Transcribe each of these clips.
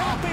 Happy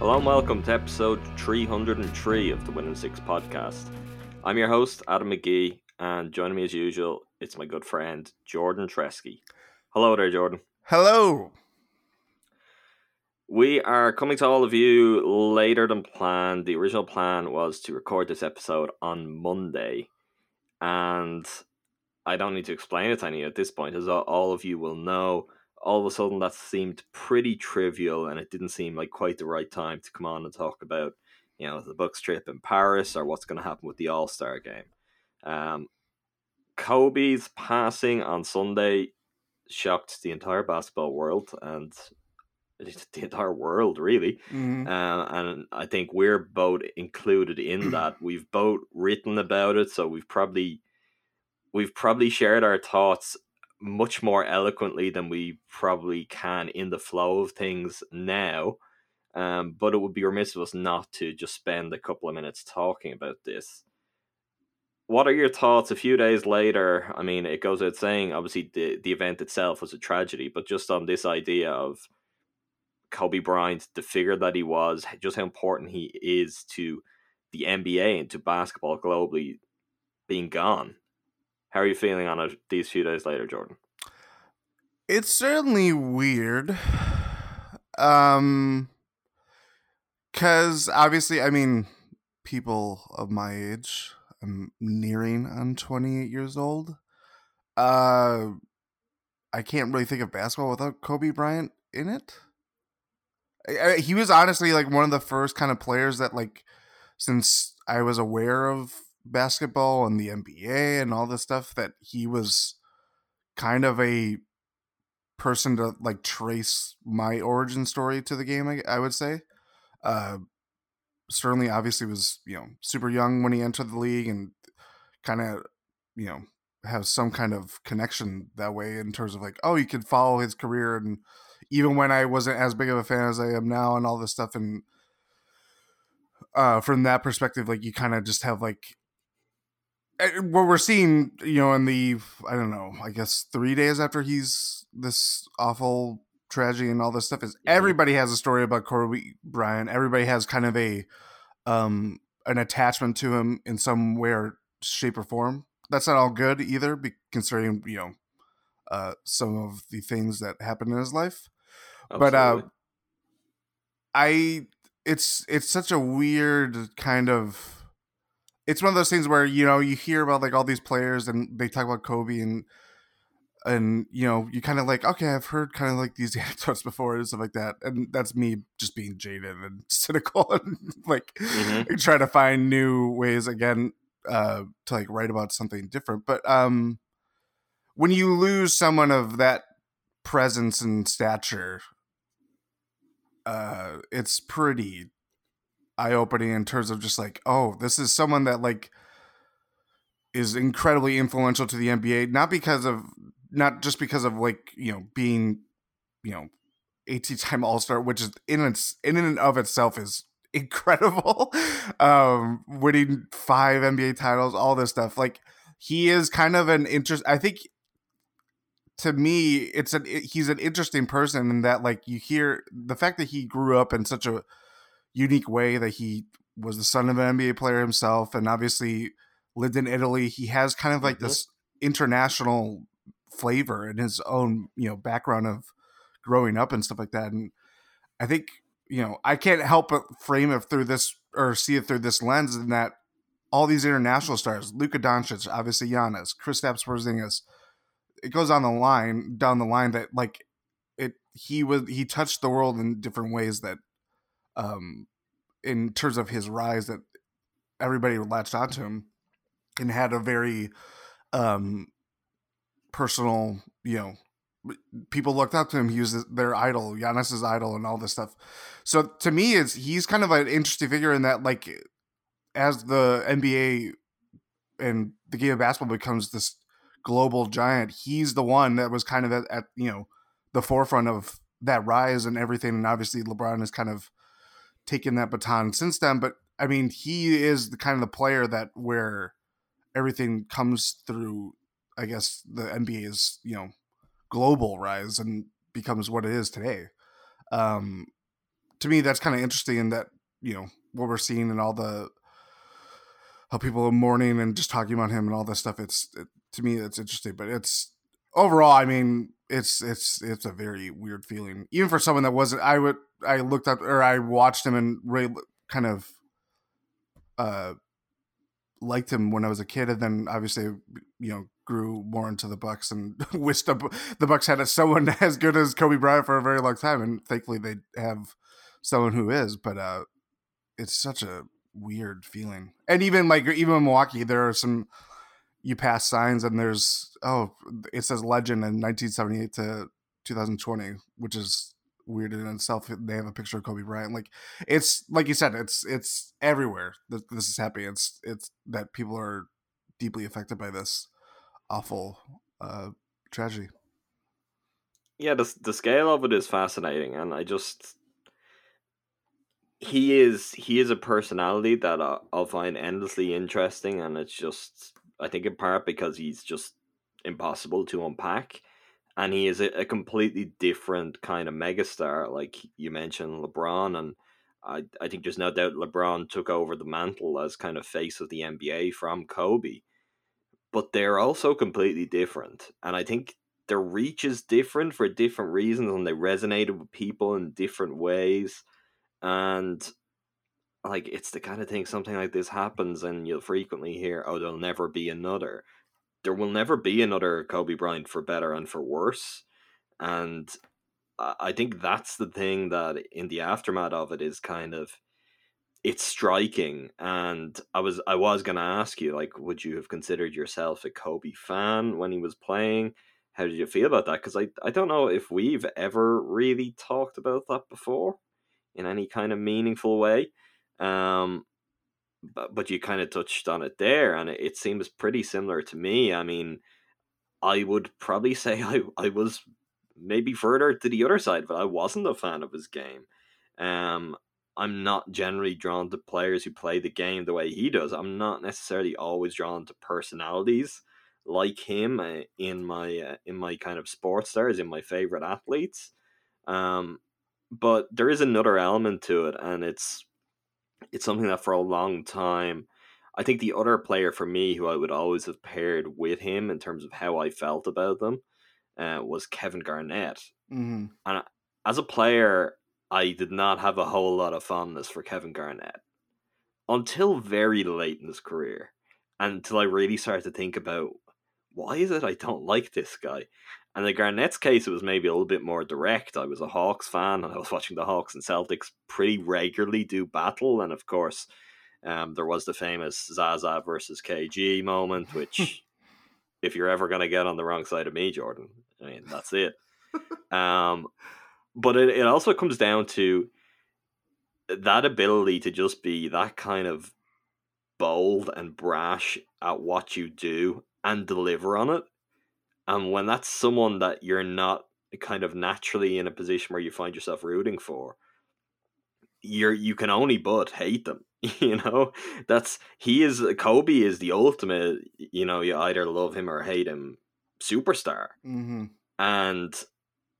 Hello and welcome to episode 303 of the Winning Six podcast. I'm your host, Adam McGee, and joining me as usual, it's my good friend, Jordan Tresky. Hello there, Jordan. Hello. We are coming to all of you later than planned. The original plan was to record this episode on Monday, and I don't need to explain it to you at this point, as all of you will know. All of a sudden, that seemed pretty trivial, and it didn't seem like quite the right time to come on and talk about, you know, the Bucks trip in Paris or what's going to happen with the All-Star game. Kobe's passing on Sunday shocked the entire basketball world and the entire world, really. Mm-hmm. And I think we're both included in that. We've both written about it, so we've probably shared our thoughts much more eloquently than we probably can in the flow of things now. But it would be remiss of us not to just spend a couple of minutes talking about this. What are your thoughts a few days later? I mean, it goes without saying, obviously, the event itself was a tragedy, but just on this idea of Kobe Bryant, the figure that he was, just how important he is to the NBA and to basketball globally being gone. How are you feeling on it these few days later, Jordan? It's certainly weird. 'Cause obviously, I mean, people of my age, I'm nearing on 28 years old. I can't really think of basketball without Kobe Bryant in it. He was honestly like one of the first kind of players that, like, since I was aware of basketball and the NBA and all this stuff, that he was kind of a person to, like, trace my origin story to the game, I would say. Certainly obviously was, you know, super young when he entered the league and kind of, you know, have some kind of connection that way in terms of, like, oh, you could follow his career. And even when I wasn't as big of a fan as I am now and all this stuff. And, from that perspective, like, you kind of just have, like, what we're seeing, you know, in the, I don't know, I guess 3 days after he's this awful tragedy and all this stuff is everybody has a story about Kobe Bryant. Everybody has kind of a an attachment to him in some way or shape or form. That's not all good either, considering, you know, some of the things that happened in his life. Absolutely. But it's such a weird kind of, it's one of those things where, you know, you hear about, like, all these players and they talk about Kobe and you know, you kind of like, okay, I've heard kind of like these anecdotes before and stuff like that, and that's me just being jaded and cynical and, like, and trying to find new ways again to, like, write about something different. But when you lose someone of that presence and stature, it's pretty eye-opening in terms of just, like, oh, this is someone that, like, is incredibly influential to the NBA, not just because of like, you know, being, you know, 18-time All-Star, which is in and of itself is incredible. Winning 5 NBA titles, all this stuff. Like, he is kind of an interest. I think to me, he's an interesting person in that, like, you hear the fact that he grew up in such a unique way, that he was the son of an NBA player himself, and obviously lived in Italy. He has kind of, like, this international flavor in his own, you know, background of growing up and stuff like that. And I think, you know, I can't help but frame it through this, or see it through this lens, in that all these international stars, Luka Doncic, obviously Giannis, Kristaps Porzingis. It goes on the line, down the line, that like it, he touched the world in different ways that, in terms of his rise, that everybody latched onto him and had a very, personal, you know, people looked up to him. He was their idol, Giannis's idol, and all this stuff. So to me, he's kind of an interesting figure in that, like, as the NBA and the game of basketball becomes this global giant, he's the one that was kind of at you know, the forefront of that rise and everything. And obviously LeBron has kind of taken that baton since then. But I mean, he is the kind of the player that where everything comes through. I guess the NBA's, you know, global rise and becomes what it is today. To me, that's kind of interesting in that, you know, what we're seeing and all the, how people are mourning and just talking about him and all this stuff. To me, it's interesting, but it's overall, I mean, it's a very weird feeling, even for someone that wasn't, I looked up or I watched him and really kind of, liked him when I was a kid. And then obviously, you know, grew more into the Bucks and wished the Bucks had someone as good as Kobe Bryant for a very long time. And thankfully they have someone who is, but, it's such a weird feeling. And even in Milwaukee, there are some, you pass signs and there's, it says legend in 1978 to 2020, which is weird in itself. They have a picture of Kobe Bryant. Like, it's like you said, it's everywhere that this is happening. It's that people are deeply affected by this awful tragedy. Yeah, the scale of it is fascinating, and I just he is a personality that I'll find endlessly interesting, and it's just, I think in part because he's just impossible to unpack. And he is a completely different kind of megastar. Like you mentioned LeBron, and I think there's no doubt LeBron took over the mantle as kind of face of the NBA from Kobe. But they're also completely different. And I think their reach is different for different reasons, and they resonated with people in different ways. And like, it's the kind of thing, something like this happens and you'll frequently hear, oh, there'll never be another. There will never be another Kobe Bryant, for better and for worse. And I think that's the thing that in the aftermath of it is kind of, it's striking. And I was going to ask you, like, would you have considered yourself a Kobe fan when he was playing? How did you feel about that? Because I don't know if we've ever really talked about that before in any kind of meaningful way. But you kind of touched on it there, and it seems pretty similar to me. I mean, I would probably say I was maybe further to the other side, but I wasn't a fan of his game. I'm not generally drawn to players who play the game the way he does. I'm not necessarily always drawn to personalities like him in my kind of sports stars, in my favorite athletes. But there is another element to it, and it's something that for a long time, I think the other player for me who I would always have paired with him in terms of how I felt about them was Kevin Garnett. Mm-hmm. And as a player, I did not have a whole lot of fondness for Kevin Garnett until very late in his career, and until I really started to think about, why is it I don't like this guy? And in Garnett's case, it was maybe a little bit more direct. I was a Hawks fan, and I was watching the Hawks and Celtics pretty regularly do battle. And of course, there was the famous Zaza versus KG moment, which if you're ever going to get on the wrong side of me, Jordan, I mean, that's it. But it also comes down to that ability to just be that kind of bold and brash at what you do and deliver on it. And when that's someone that you're not kind of naturally in a position where you find yourself rooting for, you can only but hate them. You know, Kobe is the ultimate, you know, you either love him or hate him superstar. Mm-hmm. And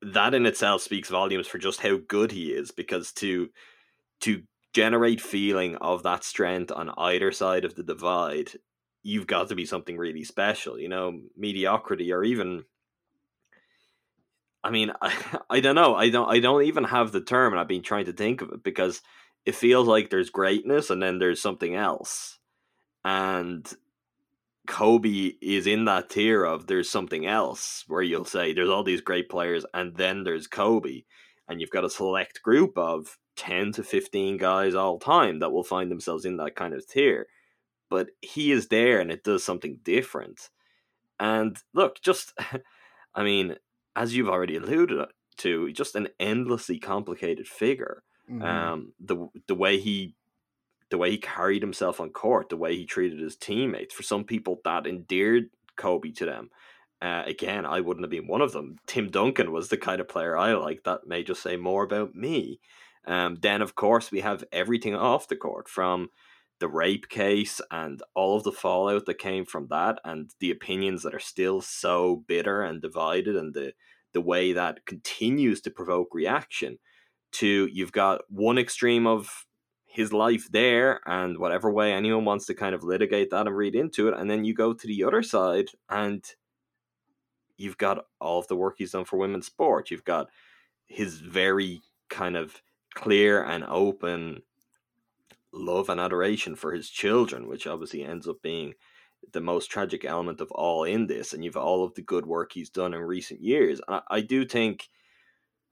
that in itself speaks volumes for just how good he is, because to generate feeling of that strength on either side of the divide, you've got to be something really special. You know, mediocrity, or even, I mean, I don't know. I don't even have the term, and I've been trying to think of it, because it feels like there's greatness and then there's something else. And Kobe is in that tier of there's something else where you'll say there's all these great players and then there's Kobe. And you've got a select group of 10 to 15 guys all time that will find themselves in that kind of tier. But he is there and it does something different. And look, just, I mean, as you've already alluded to, just an endlessly complicated figure. Mm-hmm. The way he carried himself on court, the way he treated his teammates. For some people, that endeared Kobe to them. Again, I wouldn't have been one of them. Tim Duncan was the kind of player I like. That may just say more about me. Then, of course, we have everything off the court, from the rape case and all of the fallout that came from that, and the opinions that are still so bitter and divided, and the way that continues to provoke reaction. To you've got one extreme of his life there, and whatever way anyone wants to kind of litigate that and read into it, and then you go to the other side and you've got all of the work he's done for women's sport. You've got his very kind of clear and open love and adoration for his children, which obviously ends up being the most tragic element of all in this. And you've all of the good work he's done in recent years. And I do think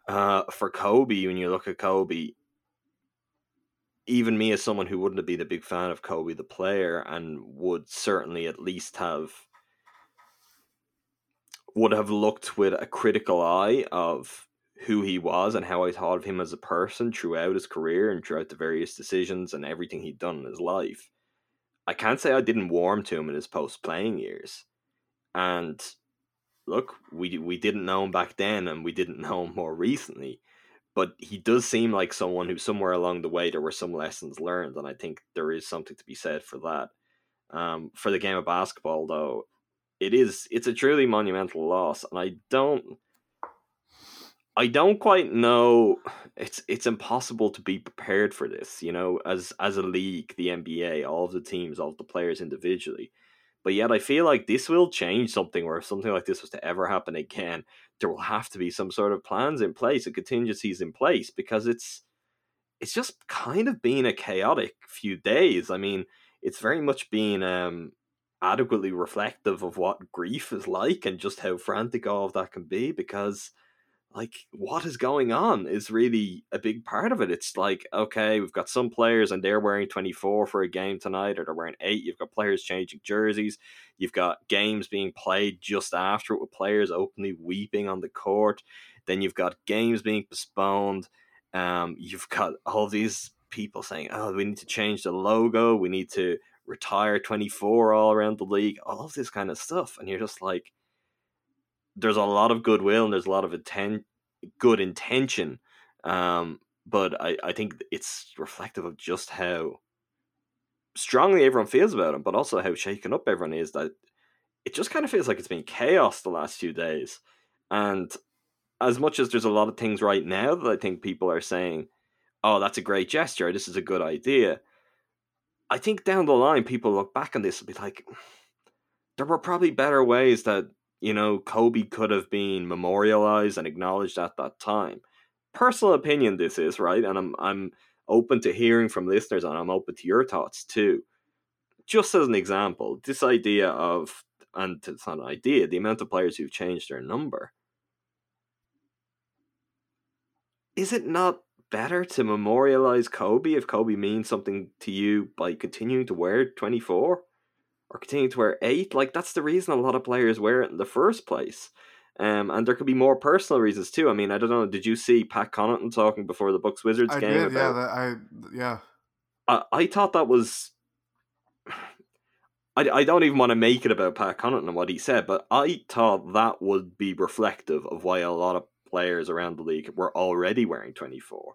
for Kobe, when you look at Kobe, even me as someone who wouldn't have been a big fan of Kobe the player, and would certainly at least would have looked with a critical eye of who he was and how I thought of him as a person throughout his career and throughout the various decisions and everything he'd done in his life. I can't say I didn't warm to him in his post-playing years. And look, we didn't know him back then and we didn't know him more recently. But he does seem like someone who somewhere along the way there were some lessons learned, and I think there is something to be said for that. For the game of basketball, though, it's a truly monumental loss, and I don't quite know. It's impossible to be prepared for this, you know, as a league, the NBA, all of the teams, all of the players individually. But yet I feel like this will change something, or if something like this was to ever happen again, there will have to be some sort of plans in place and contingencies in place, because it's just kind of been a chaotic few days. I mean, it's very much been adequately reflective of what grief is like and just how frantic all of that can be, because like what is going on is really a big part of it. It's like, okay, we've got some players and they're wearing 24 for a game tonight, or they're wearing 8. You've got players changing jerseys. You've got games being played just after it with players openly weeping on the court. Then you've got games being postponed. You've got all these people saying, oh, we need to change the logo. We need to retire 24 all around the league. All of this kind of stuff. And you're just like, there's a lot of goodwill and there's a lot of good intention. But I think it's reflective of just how strongly everyone feels about him, but also how shaken up everyone is, that it just kind of feels like it's been chaos the last few days. And as much as there's a lot of things right now that I think people are saying, oh, that's a great gesture, this is a good idea, I think down the line, people look back on this and be like, there were probably better ways that, you know, Kobe could have been memorialized and acknowledged at that time. Personal opinion this is, right? And I'm open to hearing from listeners, and I'm open to your thoughts too. Just as an example, this idea of, and it's not an idea, the amount of players who've changed their number. Is it not better to memorialize Kobe if Kobe means something to you by continuing to wear 24? Or continuing to wear 8, like that's the reason a lot of players wear it in the first place. And there could be more personal reasons too. I mean, I don't know, did you see Pat Connaughton talking before the Bucks-Wizards game? I did, yeah. I thought that was... I don't even want to make it about Pat Connaughton and what he said, but I thought that would be reflective of why a lot of players around the league were already wearing 24.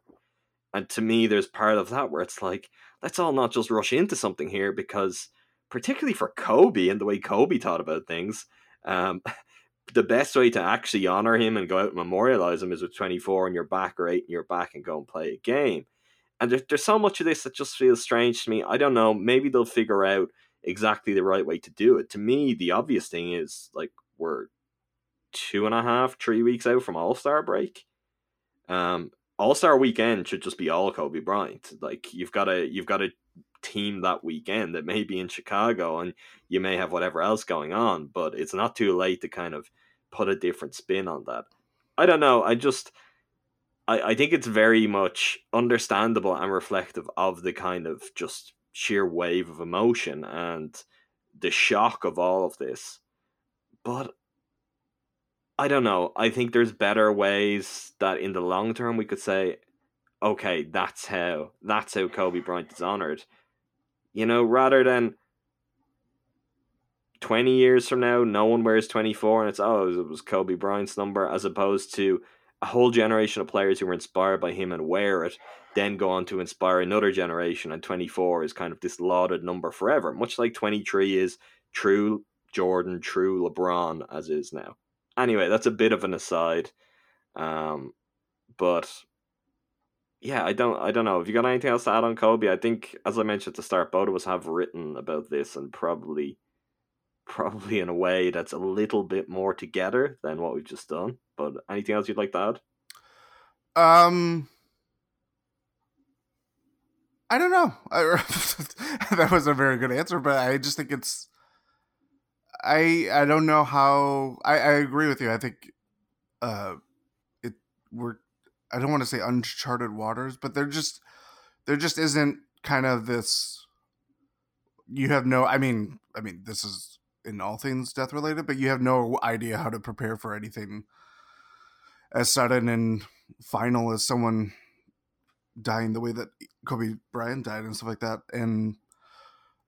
And to me, there's part of that where it's like, let's all not just rush into something here, because... particularly for Kobe and the way Kobe thought about things, the best way to actually honor him and go out and memorialize him is with 24 on your back or 8 on your back and go and play a game. And there's so much of this that just feels strange to me. I don't know. Maybe they'll figure out exactly the right way to do it. To me, the obvious thing is, like, we're 2.5-3 weeks out from All-Star break. All-Star weekend should just be all Kobe Bryant. Like, you've got to team that weekend. It may be in Chicago and you may have whatever else going on, but it's not too late to kind of put a different spin on that. I don't know. I think it's very much understandable and reflective of the kind of just sheer wave of emotion and the shock of all of this. But I don't know. I think there's better ways that in the long term we could say, okay, that's how Kobe Bryant is honored. You know, rather than 20 years from now, no one wears 24 and it's, oh, it was Kobe Bryant's number, as opposed to a whole generation of players who were inspired by him and wear it, then go on to inspire another generation, and 24 is kind of this lauded number forever, much like 23 is true Jordan, true LeBron, as is now. Anyway, that's a bit of an aside. But yeah, I don't know. Have you got anything else to add on Kobe? I think, as I mentioned at the start, both of us have written about this, and probably in a way that's a little bit more together than what we've just done. But anything else you'd like to add? I don't know. That was a very good answer, but I just think it's... I don't know how... I agree with you. I think I don't want to say uncharted waters, but there just isn't kind of this... You have no... I mean, this is in all things death related, but you have no idea how to prepare for anything as sudden and final as someone dying the way that Kobe Bryant died and stuff like that. And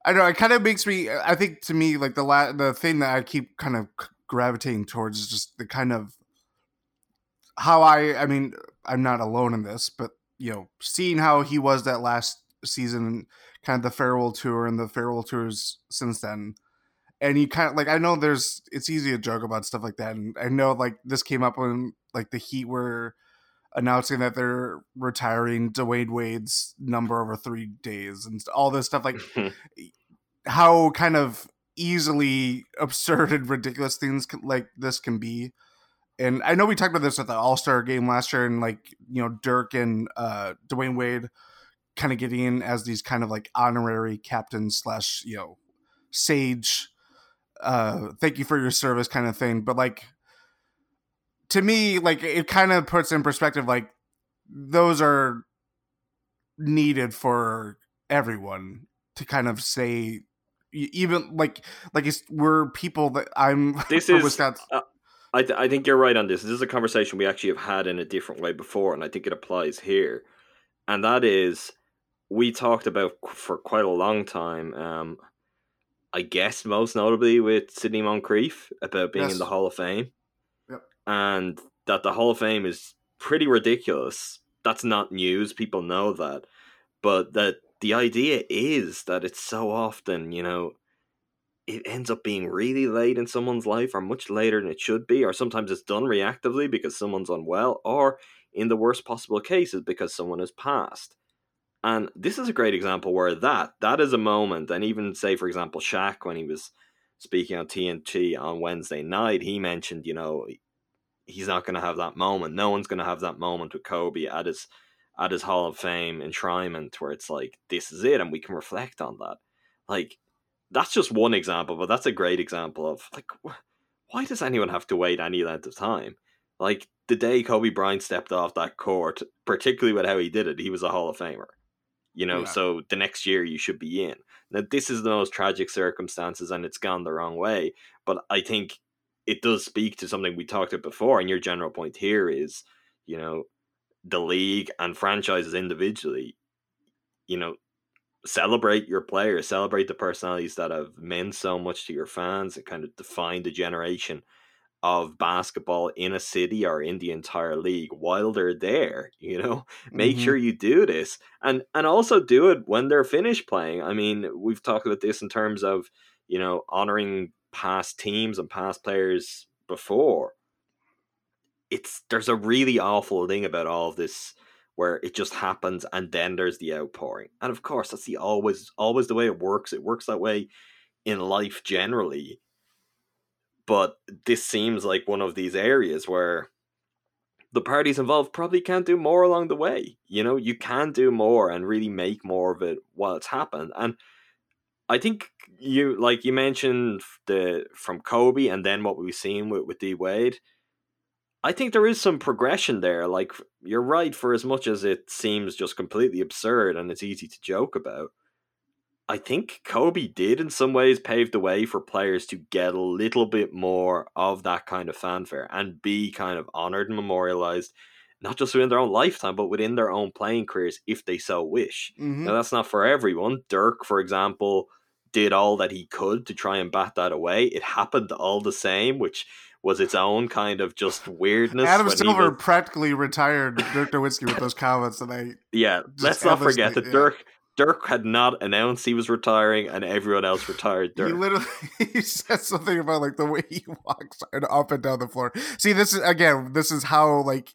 I don't know, it kind of makes me, I think to me, like the thing that I keep kind of gravitating towards is just the kind of how I mean, I'm not alone in this, but you know, seeing how he was that last season, kind of the farewell tour and the farewell tours since then. And you kind of like, I know it's easy to joke about stuff like that. And I know like this came up when like the Heat were announcing that they're retiring Dwayne Wade's number over 3 days and all this stuff, like how kind of easily absurd and ridiculous things like this can be. And I know we talked about this at the All-Star game last year, and like, you know, Dirk and Dwayne Wade kind of getting in as these kind of like honorary captains / you know, sage, thank you for your service kind of thing. But like, to me, like it kind of puts in perspective, like those are needed for everyone to kind of say, even like it's, we're people that I'm, this is, Wisconsin. I think you're right on this. This is a conversation we actually have had in a different way before. And I think it applies here. And that is, we talked about for quite a long time, I guess most notably with Sidney Moncrief, about being in the Hall of Fame. Yep. And that the Hall of Fame is pretty ridiculous. That's not news. People know that. But that the idea is that it's so often, you know, it ends up being really late in someone's life, or much later than it should be, or sometimes it's done reactively because someone's unwell, or in the worst possible cases because someone has passed. And this is a great example where that is a moment. And even say, for example, Shaq, when he was speaking on TNT on Wednesday night, he mentioned, you know, he's not going to have that moment. No one's going to have that moment with Kobe at his Hall of Fame enshrinement, where it's like, this is it. And we can reflect on that. Like, that's just one example, but that's a great example of like, why does anyone have to wait any length of time? Like, the day Kobe Bryant stepped off that court, particularly with how he did it, he was a Hall of Famer. You know, yeah. So the next year you should be in. Now, this is the most tragic circumstances and it's gone the wrong way. But I think it does speak to something we talked about before. And your general point here is, you know, the league and franchises individually, you know, celebrate your players, celebrate the personalities that have meant so much to your fans and kind of defined a generation of basketball in a city or in the entire league while they're there, you know, make sure you do this and also do it when they're finished playing. I mean, we've talked about this in terms of, you know, honoring past teams and past players before. There's a really awful thing about all of this where it just happens and then there's the outpouring. And of course, that's the always the way it works. It works that way in life generally. But this seems like one of these areas where the parties involved probably can't do more along the way. You know, you can do more and really make more of it while it's happened. And I think you, like you mentioned, the from Kobe and then what we've seen with D Wade, I think there is some progression there. Like, you're right, for as much as it seems just completely absurd and it's easy to joke about, I think Kobe did in some ways pave the way for players to get a little bit more of that kind of fanfare and be kind of honored and memorialized, not just within their own lifetime, but within their own playing careers if they so wish. Mm-hmm. Now, that's not for everyone. Dirk, for example, did all that he could to try and bat that away. It happened all the same, which was its own kind of just weirdness. Adam Silver practically retired Dirk Nowitzki with those comments. And yeah, let's not forget that Dirk had not announced he was retiring, and everyone else retired Dirk. He said something about like the way he walks up and down the floor. See, this is how like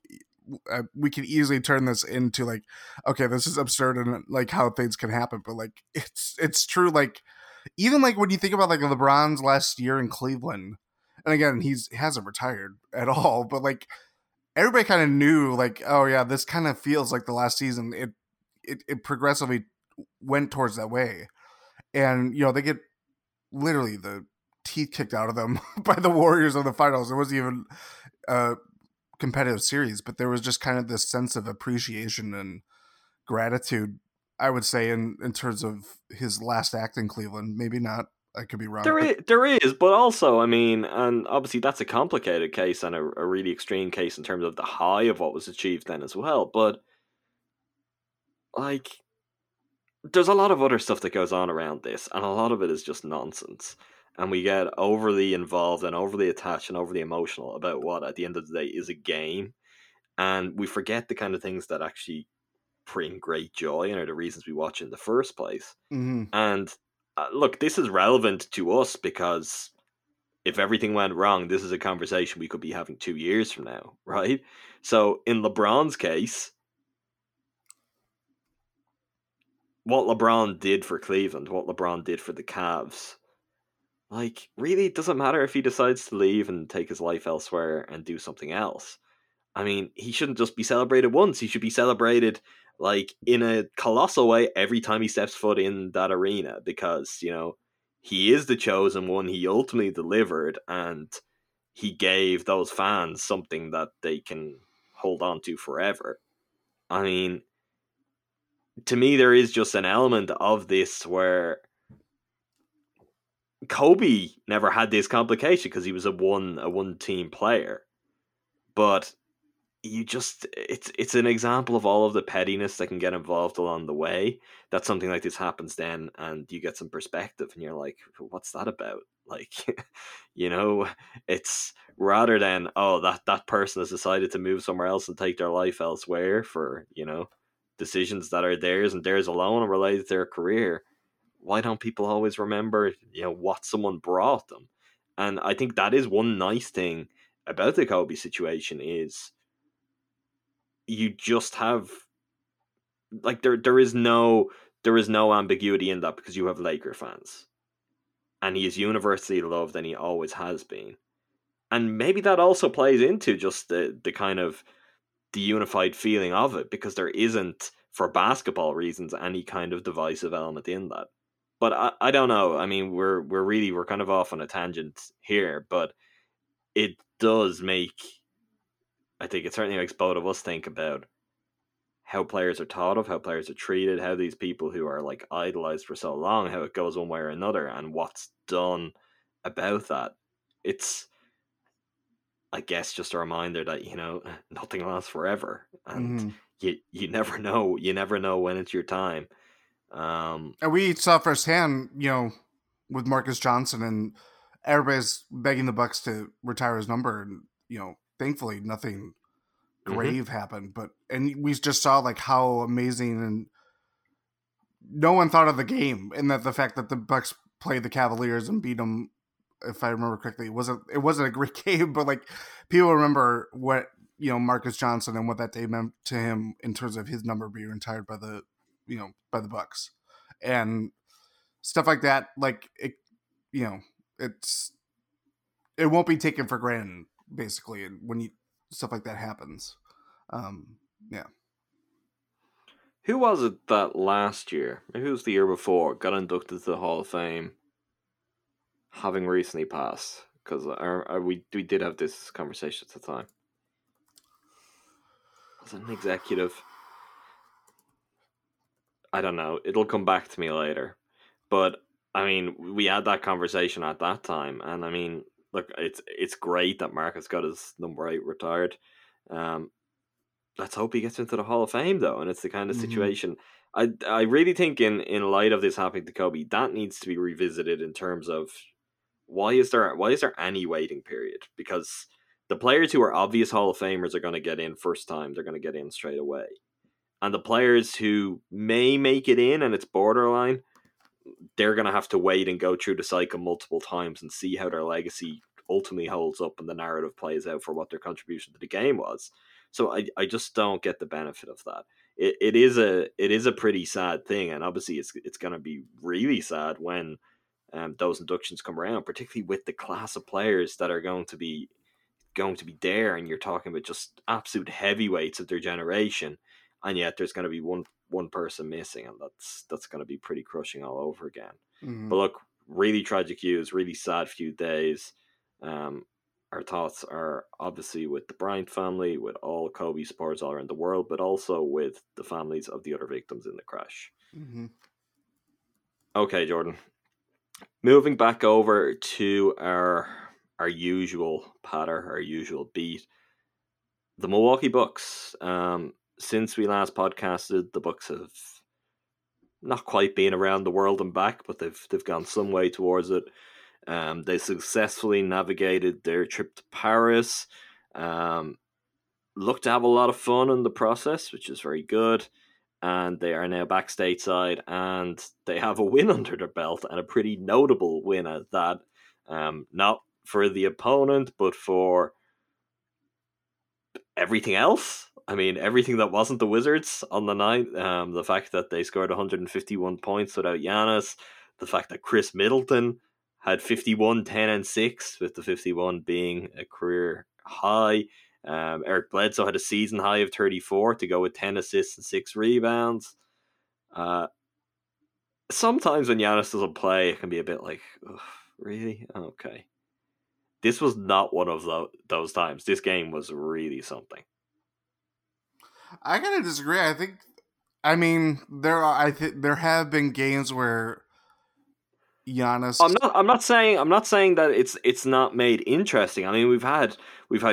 we can easily turn this into like, okay, this is absurd and like how things can happen. But like it's true. Like even like when you think about like LeBron's last year in Cleveland. And again, he hasn't retired at all, but like everybody kind of knew, like, oh yeah, this kind of feels like the last season. It progressively went towards that way, and you know they get literally the teeth kicked out of them by the Warriors in the finals. It wasn't even a competitive series, but there was just kind of this sense of appreciation and gratitude. I would say in terms of his last act in Cleveland, maybe not. I could be wrong. There is, but also, I mean, and obviously that's a complicated case and a really extreme case in terms of the high of what was achieved then as well. But like, there's a lot of other stuff that goes on around this, and a lot of it is just nonsense. And we get overly involved and overly attached and overly emotional about what, at the end of the day, is a game. And we forget the kind of things that actually bring great joy and are the reasons we watch in the first place. Mm-hmm. And look, this is relevant to us because if everything went wrong, this is a conversation we could be having 2 years from now, right? So in LeBron's case, what LeBron did for Cleveland, what LeBron did for the Cavs, like, really, it doesn't matter if he decides to leave and take his life elsewhere and do something else. I mean, he shouldn't just be celebrated once. He should be celebrated like in a colossal way every time he steps foot in that arena, because, you know, he is the chosen one. He ultimately delivered, and he gave those fans something that they can hold on to forever. I mean, to me, there is just an element of this where Kobe never had this complication because he was a one team player, but you just, it's an example of all of the pettiness that can get involved along the way. That something like this happens then, and you get some perspective, and you're like, what's that about? Like, you know, it's rather than, oh, that person has decided to move somewhere else and take their life elsewhere for, you know, decisions that are theirs and theirs alone and related to their career. Why don't people always remember, you know, what someone brought them? And I think that is one nice thing about the Kobe situation is, you just have, like, there is no ambiguity in that, because you have Laker fans, and he is universally loved, and he always has been. And maybe that also plays into just the kind of the unified feeling of it, because there isn't, for basketball reasons, any kind of divisive element in that. But I don't know. I mean, we're kind of off on a tangent here, but it does make, I think it certainly makes both of us think about how players are thought of, how players are treated, how these people who are like idolized for so long, how it goes one way or another, and what's done about that. It's, I guess, just a reminder that, you know, nothing lasts forever, and you never know when it's your time. And we saw firsthand, you know, with Marques Johnson, and everybody's begging the Bucks to retire his number, and you know, thankfully nothing grave happened, and we just saw like how amazing, and no one thought of the game, and that the fact that the Bucks played the Cavaliers and beat them, if I remember correctly, it wasn't a great game, but like people remember what, you know, Marques Johnson and what that day meant to him in terms of his number being retired by the, you know, by the Bucks and stuff like that. Like it, you know, it won't be taken for granted. Basically, and when stuff like that happens, Yeah. Who was it that last year, maybe it was the year before, got inducted to the Hall of Fame, having recently passed? Because we did have this conversation at the time. As an executive, I don't know. It'll come back to me later. But I mean, we had that conversation at that time, and I mean, look, it's great that Marcus got his number 8 retired. Let's hope he gets into the Hall of Fame, though, and it's the kind of situation. I really think in light of this happening to Kobe, that needs to be revisited in terms of why is there any waiting period? Because the players who are obvious Hall of Famers are going to get in first time. They're going to get in straight away. And the players who may make it in and it's borderline, they're going to have to wait and go through the cycle multiple times and see how their legacy ultimately holds up and the narrative plays out for what their contribution to the game was. So I just don't get the benefit of that. It is a pretty sad thing, and obviously it's going to be really sad when those inductions come around, particularly with the class of players that are going to be there, and you're talking about just absolute heavyweights of their generation, and yet there's going to be one person missing, and that's going to be pretty crushing all over again. But look, really tragic years, really sad few days. Our thoughts are obviously with the Bryant family, with all Kobe supporters all around the world, but also with the families of the other victims in the crash. Okay, Jordan. Moving back over to our usual pattern, our usual beat, the Milwaukee Bucks. Since we last podcasted, the Bucks have not quite been around the world and back, but they've gone some way towards it. They successfully navigated their trip to Paris. Looked to have a lot of fun in the process, which is very good. And they are now back stateside, and they have a win under their belt, and a pretty notable win at that. Not for the opponent, but for everything else. I mean, everything that wasn't the Wizards on the night. The fact that they scored 151 points without Giannis. The fact that Khris Middleton had 51, 10, and 6, with the 51 being a career high. Eric Bledsoe had a season high of 34 to go with 10 assists and 6 rebounds. Sometimes when Giannis doesn't play, it can be a bit like, really? Okay. This was not one of those times. This game was really something. I gotta disagree. There have been games where Giannis. I'm not saying that it's not made interesting. I mean, we've had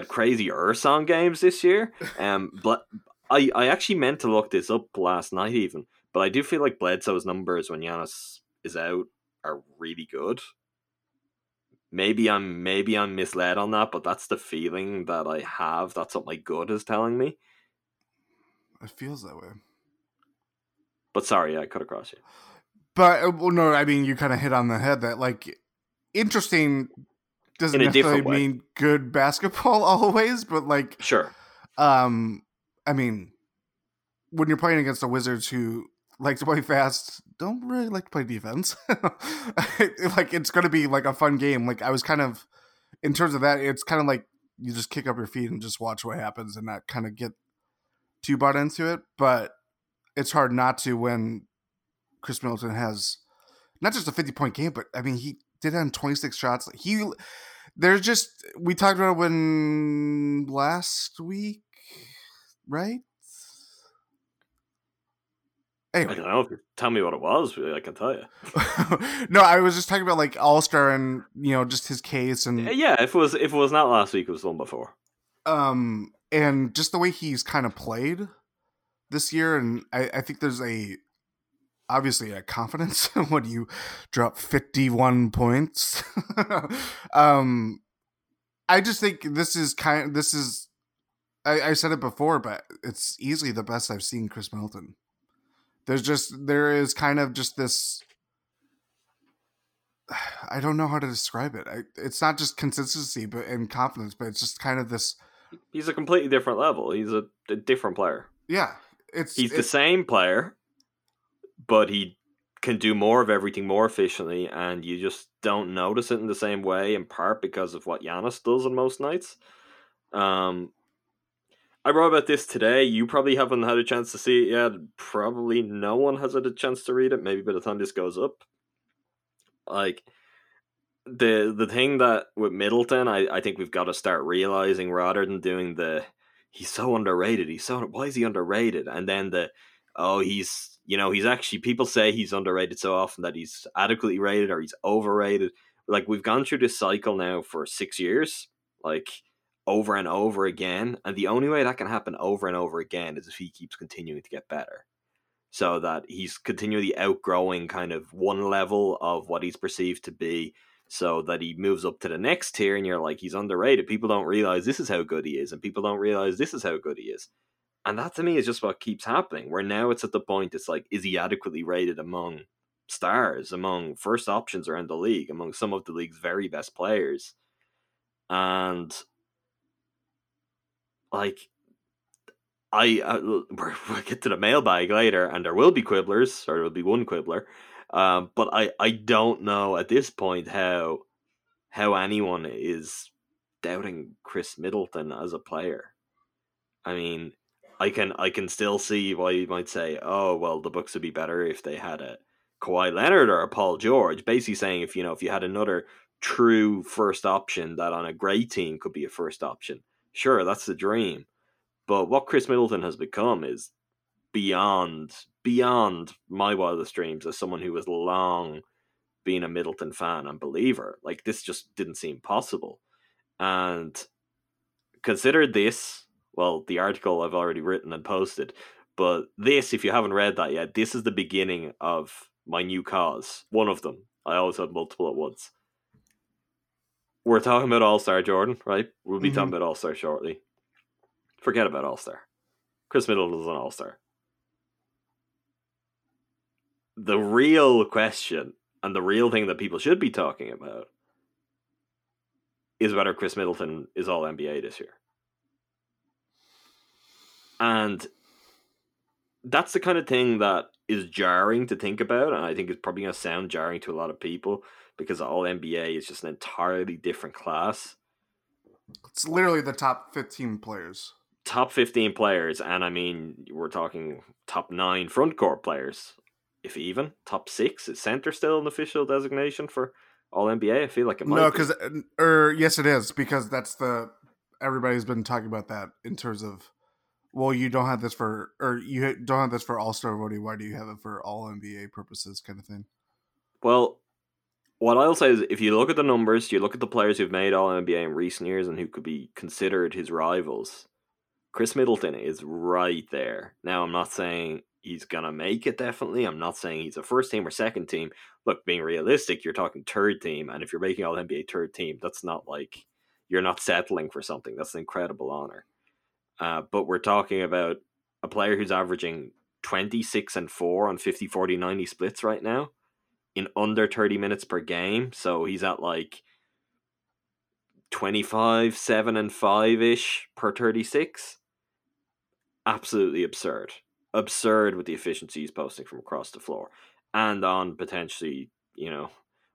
crazy Ersan games this year. But I actually meant to look this up last night even, but I do feel like Bledsoe's numbers when Giannis is out are really good. Maybe I'm misled on that, but that's the feeling that I have. That's what my gut is telling me. It feels that way. But sorry, I cut across you. But well, no, I mean, you kind of hit on the head that like interesting doesn't necessarily mean good basketball always, but like sure. I mean, when you're playing against the Wizards who like to play fast, don't really like to play defense. Like it's going to be like a fun game. Like I was kind of in terms of that, it's kind of like you just kick up your feet and just watch what happens and not kind of get too bought into it. But it's hard not to when Khris Middleton has not just a 50-point game, but I mean he did it on 26 shots. We talked about it when last week, right? Anyway. I don't know if you tell me what it was, I can tell you. No, I was just talking about like All-Star and you know just his case and yeah, if it was not last week, it was the one before. And just the way he's kind of played this year, and I think there's obviously a confidence when you drop 51 points. I just think this is I said it before, but it's easily the best I've seen Khris Middleton. There is kind of just this, I don't know how to describe it. It's not just consistency and confidence, but it's just kind of this. He's a completely different level. He's a different player. Yeah. He's the same player, but he can do more of everything more efficiently, and you just don't notice it in the same way, in part because of what Giannis does on most nights. I wrote about this today. You probably haven't had a chance to see it yet. Probably no one has had a chance to read it. Maybe by the time this goes up. Like, the thing that with Middleton, I think we've got to start realizing, rather than doing the, he's so underrated, why is he underrated? And then the, oh, he's, you know, he's actually, people say he's underrated so often that he's adequately rated or he's overrated. Like, we've gone through this cycle now for 6 years, like, over and over again. And the only way that can happen over and over again is if he keeps continuing to get better. So that he's continually outgrowing kind of one level of what he's perceived to be, so that he moves up to the next tier and you're like, he's underrated. People don't realize this is how good he is, and people don't realize this is how good he is. And that to me is just what keeps happening, where now it's at the point, it's like, is he adequately rated among stars, among first options around the league, among some of the league's very best players? And like, we'll get to the mailbag later, and there will be quibblers, or there'll be one quibbler. But I don't know at this point how anyone is doubting Khris Middleton as a player. I mean, I can still see why you might say, oh, well, the Bucks would be better if they had a Kawhi Leonard or a Paul George. Basically saying, if you had another true first option that on a great team could be a first option. Sure, that's the dream. But what Khris Middleton has become is beyond my wildest dreams as someone who has long been a Middleton fan and believer. Like, this just didn't seem possible. And consider this, well, the article I've already written and posted, but this, if you haven't read that yet, this is the beginning of my new cause. One of them. I always have multiple at once. We're talking about All-Star Jordan, right? We'll be talking about All-Star shortly. Forget about All-Star. Khris Middleton is an All-Star. The real question, and the real thing that people should be talking about, is whether Khris Middleton is All-NBA this year. And that's the kind of thing that is jarring to think about, and I think it's probably going to sound jarring to a lot of people, because All-NBA is just an entirely different class. It's literally the top 15 players. Top 15 players, and I mean, we're talking top 9 front court players, if even top 6. Is center still an official designation for All NBA? I feel like it might. No, because yes, it is, because that's the everybody's been talking about that in terms of, well, you don't have this for All Star voting. Why do you have it for All NBA purposes, kind of thing? Well, what I'll say is, if you look at the numbers, you look at the players who've made All NBA in recent years and who could be considered his rivals. Khris Middleton is right there. Now, I'm not saying he's going to make it, definitely. I'm not saying he's a first team or second team. Look, being realistic, you're talking third team. And if you're making All-NBA third team, that's not like, you're not settling for something. That's an incredible honor. But we're talking about a player who's averaging 26 and 4 on 50, 40, 90 splits right now in under 30 minutes per game. So he's at like 25, 7 and 5-ish per 36. Absolutely absurd. Absurd with the efficiency he's posting from across the floor. And on potentially,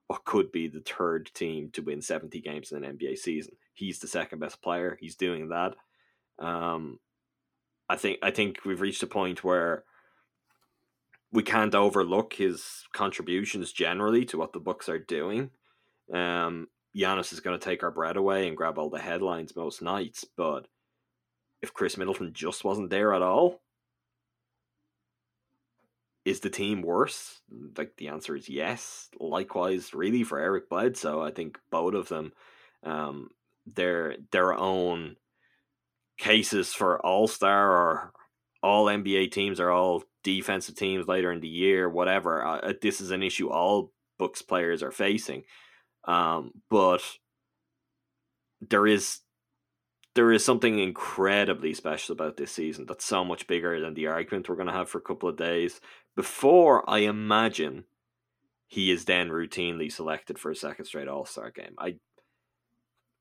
what could be the third team to win 70 games in an NBA season. He's the second best player. He's doing that. I think we've reached a point where we can't overlook his contributions generally to what the Bucks are doing. Giannis is going to take our bread away and grab all the headlines most nights, but if Khris Middleton just wasn't there at all, is the team worse? Like, the answer is yes. Likewise, really, for Eric Bledsoe. I think both of them, their own cases for All-Star or All-NBA teams or All-Defensive teams later in the year, whatever. This is an issue all Bucks players are facing. But there is something incredibly special about this season that's so much bigger than the argument we're going to have for a couple of days before I imagine he is then routinely selected for a second straight All-Star game.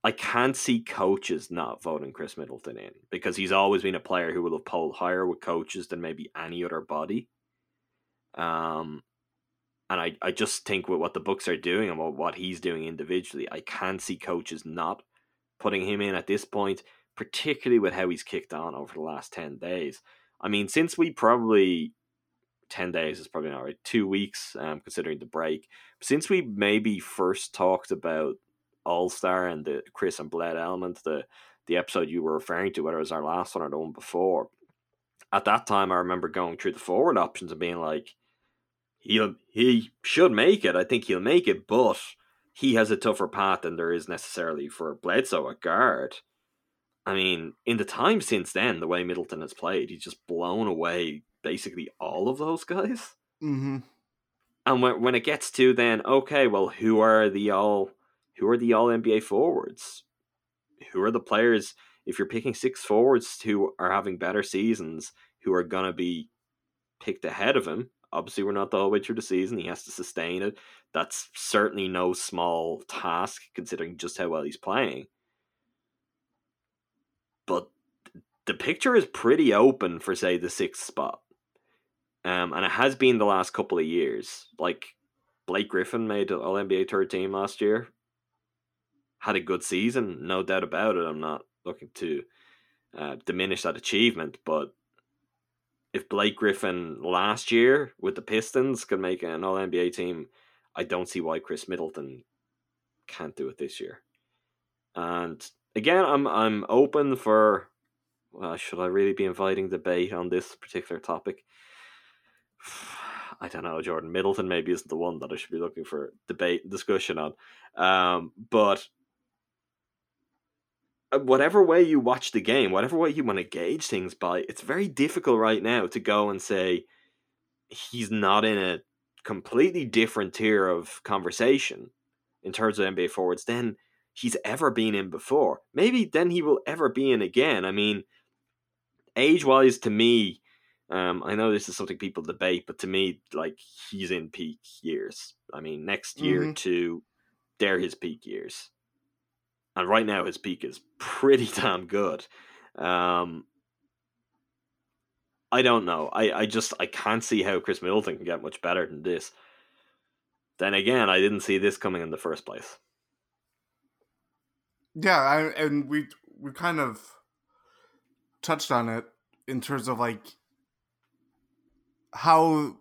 I can't see coaches not voting Khris Middleton in, because he's always been a player who will have polled higher with coaches than maybe any other body. And I just think with what the Bucks are doing and what he's doing individually, I can see coaches not putting him in at this point, particularly with how he's kicked on over the last 10 days. I mean, since we probably... 10 days is probably not right, 2 weeks, considering the break. Since we maybe first talked about All-Star and the Khris and Bled element, the episode you were referring to, whether it was our last one or the one before, at that time I remember going through the forward options and being like, he should make it. I think he'll make it, but he has a tougher path than there is necessarily for Bledsoe at guard. I mean, in the time since then, the way Middleton has played, he's just blown away basically all of those guys. Mm-hmm. And when it gets to then, okay, well, who are the all NBA forwards? Who are the players, if you're picking six forwards who are having better seasons, who are going to be picked ahead of him? Obviously, we're not the whole way through the season. He has to sustain it. That's certainly no small task, considering just how well he's playing. But the picture is pretty open for, say, the sixth spot. And it has been the last couple of years. Like, Blake Griffin made the All-NBA third team last year. Had a good season, no doubt about it. I'm not looking to diminish that achievement, but if Blake Griffin last year with the Pistons could make an All-NBA team, I don't see why Khris Middleton can't do it this year. And again, I'm open for... Well, should I really be inviting debate on this particular topic? I don't know, Jordan. Middleton maybe isn't the one that I should be looking for debate and discussion on. But whatever way you watch the game, whatever way you want to gauge things by, it's very difficult right now to go and say he's not in a completely different tier of conversation in terms of NBA forwards than he's ever been in before. Maybe then he will ever be in again. I mean, age-wise, to me, I know this is something people debate, but to me, like, he's in peak years. I mean, next year too, they're his peak years. And right now, his peak is pretty damn good. I don't know. I can't see how Khris Middleton can get much better than this. Then again, I didn't see this coming in the first place. Yeah, and we kind of touched on it in terms of like how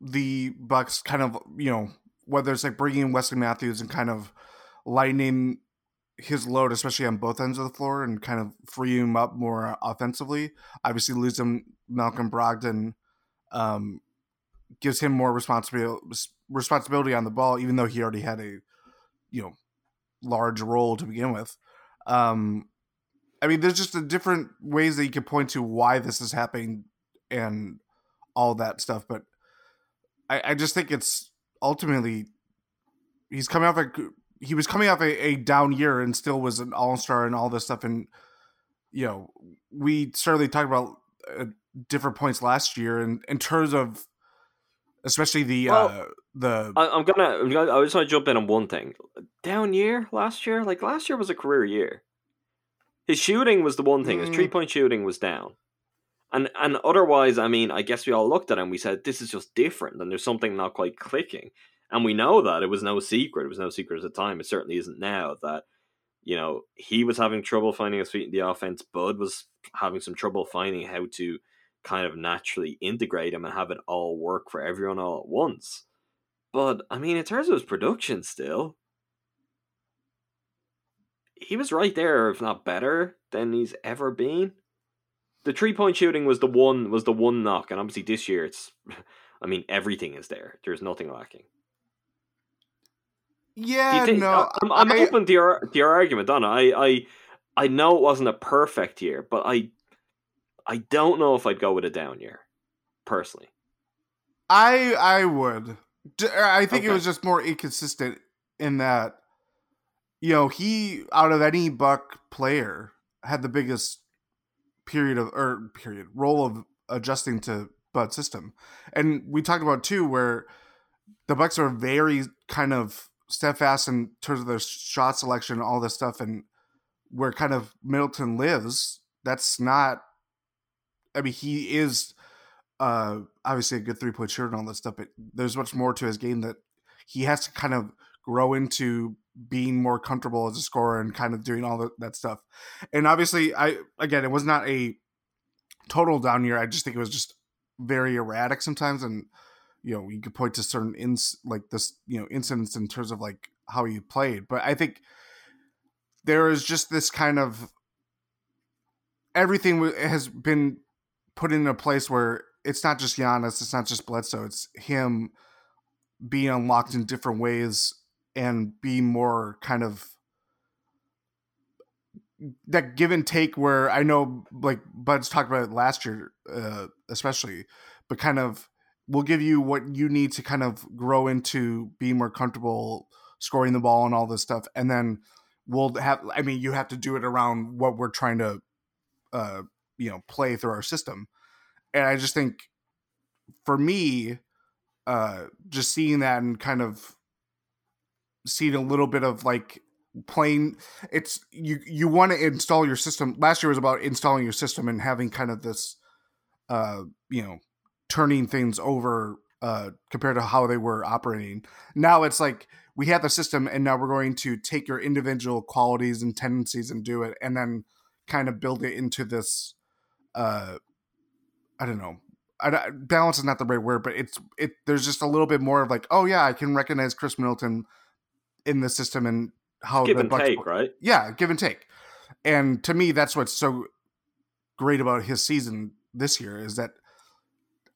the Bucks kind of, you know, whether it's like bringing in Wesley Matthews and kind of lightening his load, especially on both ends of the floor, and kind of freeing him up more offensively. Obviously, losing Malcolm Brogdon gives him more responsibility on the ball, even though he already had a, you know, large role to begin with. I mean, there's just a different ways that you could point to why this is happening and all that stuff, but I just think it's ultimately he was coming off a down year and still was an all-star and all this stuff, and you know, we certainly talked about different points last year and in terms of especially the I just want to jump in on one thing. Down year last year, like last year was a career year. His shooting was the one thing. His 3-point shooting was down, and otherwise, I mean, I guess we all looked at him. We said this is just different, and there's something not quite clicking. And we know that it was no secret. It was no secret at the time. It certainly isn't now that, you know, he was having trouble finding his feet in the offense. Bud was having some trouble finding how to kind of naturally integrate him and have it all work for everyone all at once. But, I mean, in terms of his production still, he was right there, if not better, than he's ever been. The 3-point shooting was the one knock, and obviously this year it's, I mean, everything is there. There's nothing lacking. Yeah, no. I'm open to your argument, Donna. I know it wasn't a perfect year, but I don't know if I'd go with a down year, personally. I would. I think it was just more inconsistent in that, you know, he, out of any Buck player, had the biggest role of adjusting to Bud's system. And we talked about, too, where the Bucks are very kind of steadfast in terms of their shot selection and all this stuff, and where kind of Middleton lives, that's not... I mean, he is obviously a good 3-point shooter and all that stuff, but there's much more to his game that he has to kind of grow into being more comfortable as a scorer and kind of doing all that stuff. And obviously, it was not a total down year. I just think it was just very erratic sometimes. And, you know, you could point to certain incidents in terms of like how he played. But I think there is just this kind of, everything has been put in a place where it's not just Giannis, it's not just Bledsoe, it's him being unlocked in different ways and being more kind of that give and take, where I know like Bud's talked about it last year, especially, but kind of we'll give you what you need to kind of grow into being more comfortable scoring the ball and all this stuff. And then you have to do it around what we're trying to, play through our system. And I just think for me, just seeing that and kind of seeing a little bit of like playing, it's you want to install your system. Last year was about installing your system and having kind of this, turning things over compared to how they were operating. Now it's like we have the system and now we're going to take your individual qualities and tendencies and do it. And then kind of build it into this, balance is not the right word, but there's just a little bit more of like, oh yeah, I can recognize Khris Middleton in the system and how give and take, right? Yeah, give and take. And to me, that's what's so great about his season this year is that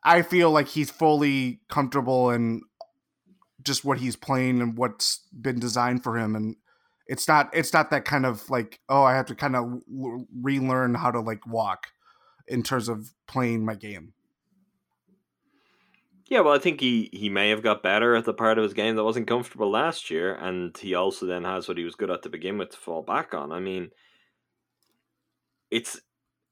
I feel like he's fully comfortable in just what he's playing and what's been designed for him. And it's not that kind of like, oh, I have to kind of relearn how to like walk in terms of playing my game. Yeah, well, I think he may have got better at the part of his game that wasn't comfortable last year, and he also then has what he was good at to begin with to fall back on. I mean, it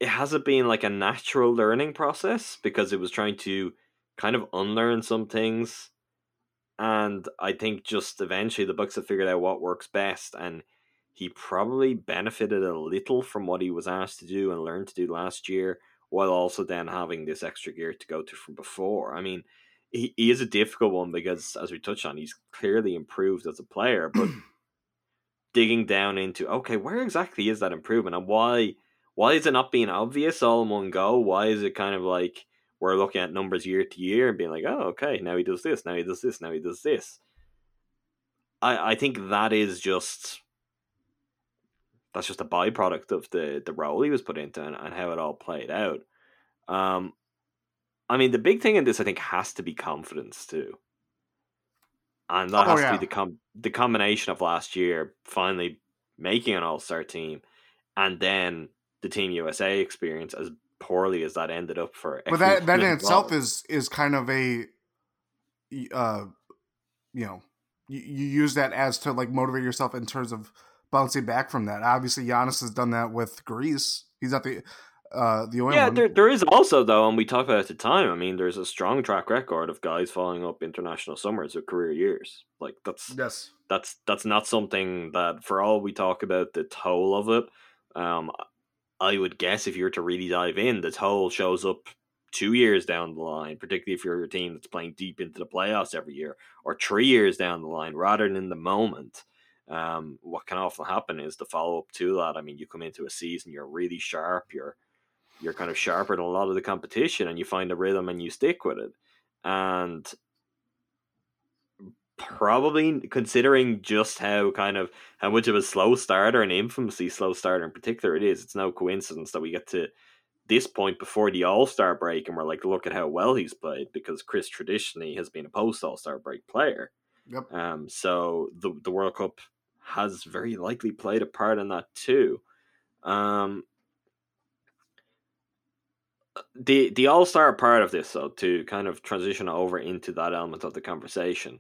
hasn't been like a natural learning process because it was trying to kind of unlearn some things. And I think just eventually the Bucks have figured out what works best, and he probably benefited a little from what he was asked to do and learned to do last year, while also then having this extra gear to go to from before. I mean, he is a difficult one because, as we touched on, he's clearly improved as a player, but digging down into, okay, where exactly is that improvement, and why is it not being obvious all in one go? Why is it kind of like, we're looking at numbers year to year and being like, oh, okay, now he does this, now he does this, now he does this. I think that is just, that's just a byproduct of the role he was put into and how it all played out. I mean, the big thing in this, I think, has to be confidence too. And that has to be the combination of last year finally making an all-star team and then the Team USA experience, as poorly as that ended up for, but that in itself is kind of a, you use that as to like motivate yourself in terms of bouncing back from that. Obviously, Giannis has done that with Greece. He's not the only one. There is also, though, and we talked about it at the time, I mean, there's a strong track record of guys following up international summers with career years. Like that's not something that, for all we talk about the toll of it, I would guess if you were to really dive in, the toll shows up 2 years down the line, particularly if you're a team that's playing deep into the playoffs every year, or 3 years down the line, rather than in the moment. What can often happen is the follow-up to that. I mean, you come into a season, you're really sharp, you're kind of sharper than a lot of the competition, and you find a rhythm and you stick with it. And probably considering just how much of a slow starter, an infamously slow starter in particular, it is. It's no coincidence that we get to this point before the All-Star break, and we're like, look at how well he's played, because Khris traditionally has been a post-All-Star break player. Yep. So the World Cup has very likely played a part in that too. The All-Star part of this, though, to kind of transition over into that element of the conversation.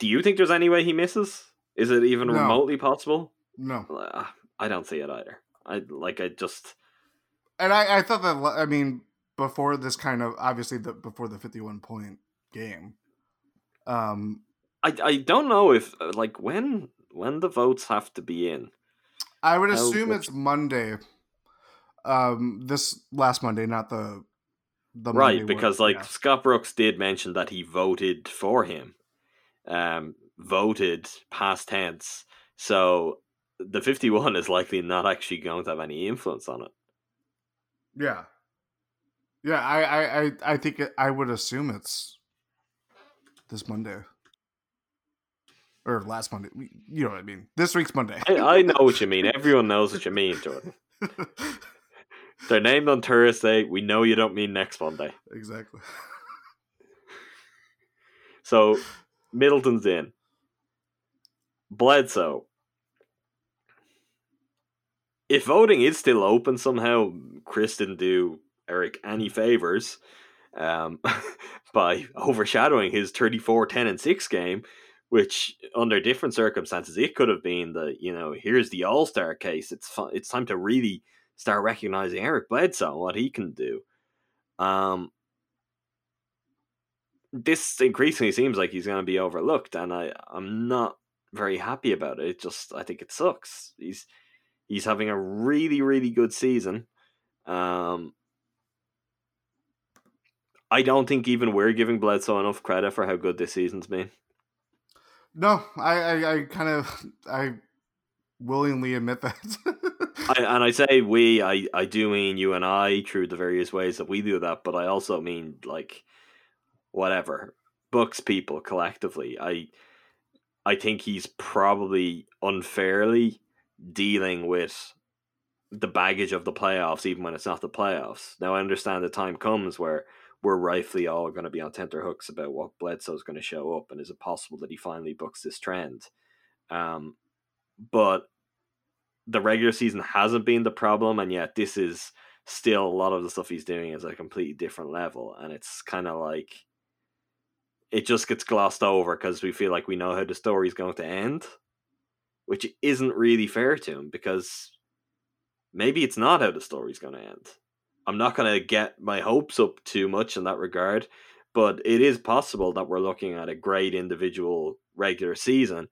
Do you think there's any way he misses? Is it even remotely possible? No. I don't see it either. And I thought that, I mean, before this kind of, obviously, before the 51-point game. I don't know if, like, when the votes have to be in. I would assume it's Monday. This last Monday, not the Monday. Right, because Scott Brooks did mention that he voted for him. voted past tense. So the 51 is likely not actually going to have any influence on it. Yeah. Yeah, I think I would assume it's this Monday. Or last Monday. You know what I mean. This week's Monday. I know what you mean. Everyone knows what you mean, Jordan. They're named on Thursday. We know you don't mean next Monday. Exactly. So, Middleton's in. Bledsoe. If voting is still open somehow, Khris didn't do Eric any favors by overshadowing his 34-10-6 game, which under different circumstances, it could have been the, you know, here's the all-star case. It's time to really start recognizing Eric Bledsoe and what he can do. This increasingly seems like he's going to be overlooked, and I'm not very happy about it. I think it sucks. He's having a really, really good season. I don't think even we're giving Bledsoe enough credit for how good this season's been. No, I willingly admit that. I say we, I do mean you and I through the various ways that we do that, but I also mean, like, whatever, books people collectively. I think he's probably unfairly dealing with the baggage of the playoffs, even when it's not the playoffs. Now, I understand the time comes where we're rightfully all going to be on tenterhooks about what Bledsoe's going to show up, and is it possible that he finally bucks this trend? But the regular season hasn't been the problem, and yet this is still a lot of the stuff he's doing is at a completely different level, and it's kind of like it just gets glossed over because we feel like we know how the story's going to end, which isn't really fair to him, because maybe it's not how the story's going to end. I'm not going to get my hopes up too much in that regard, but it is possible that we're looking at a great individual regular season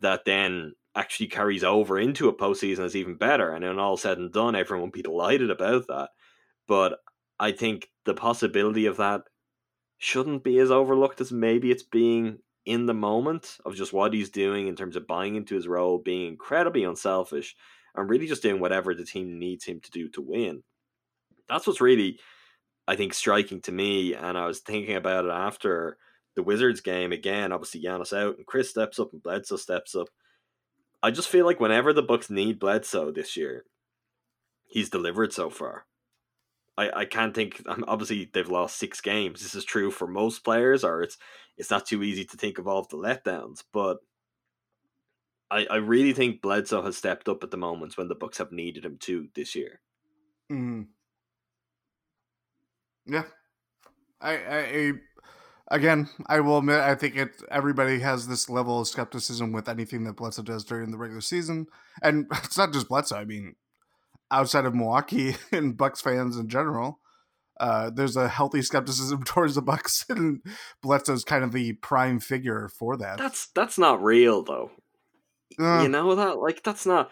that then actually carries over into a postseason as even better. And then all said and done, everyone will be delighted about that. But I think the possibility of that shouldn't be as overlooked as maybe it's being in the moment, of just what he's doing in terms of buying into his role, being incredibly unselfish and really just doing whatever the team needs him to do to win. That's what's really, I think, striking to me. And I was thinking about it after the Wizards game again. Obviously, Giannis out, and Khris steps up, and Bledsoe steps up. I just feel like whenever the Bucks need Bledsoe this year, he's delivered so far. I can't think. Obviously, they've lost 6 games. This is true for most players, or it's not too easy to think of all of the letdowns. But I really think Bledsoe has stepped up at the moments when the Bucks have needed him to this year. Mm-hmm. Yeah, I will admit, I think everybody has this level of skepticism with anything that Bledsoe does during the regular season, and it's not just Bledsoe. I mean, outside of Milwaukee and Bucks fans in general, there's a healthy skepticism towards the Bucks, and Bledsoe's kind of the prime figure for that. That's not real, though. You know that, like, that's not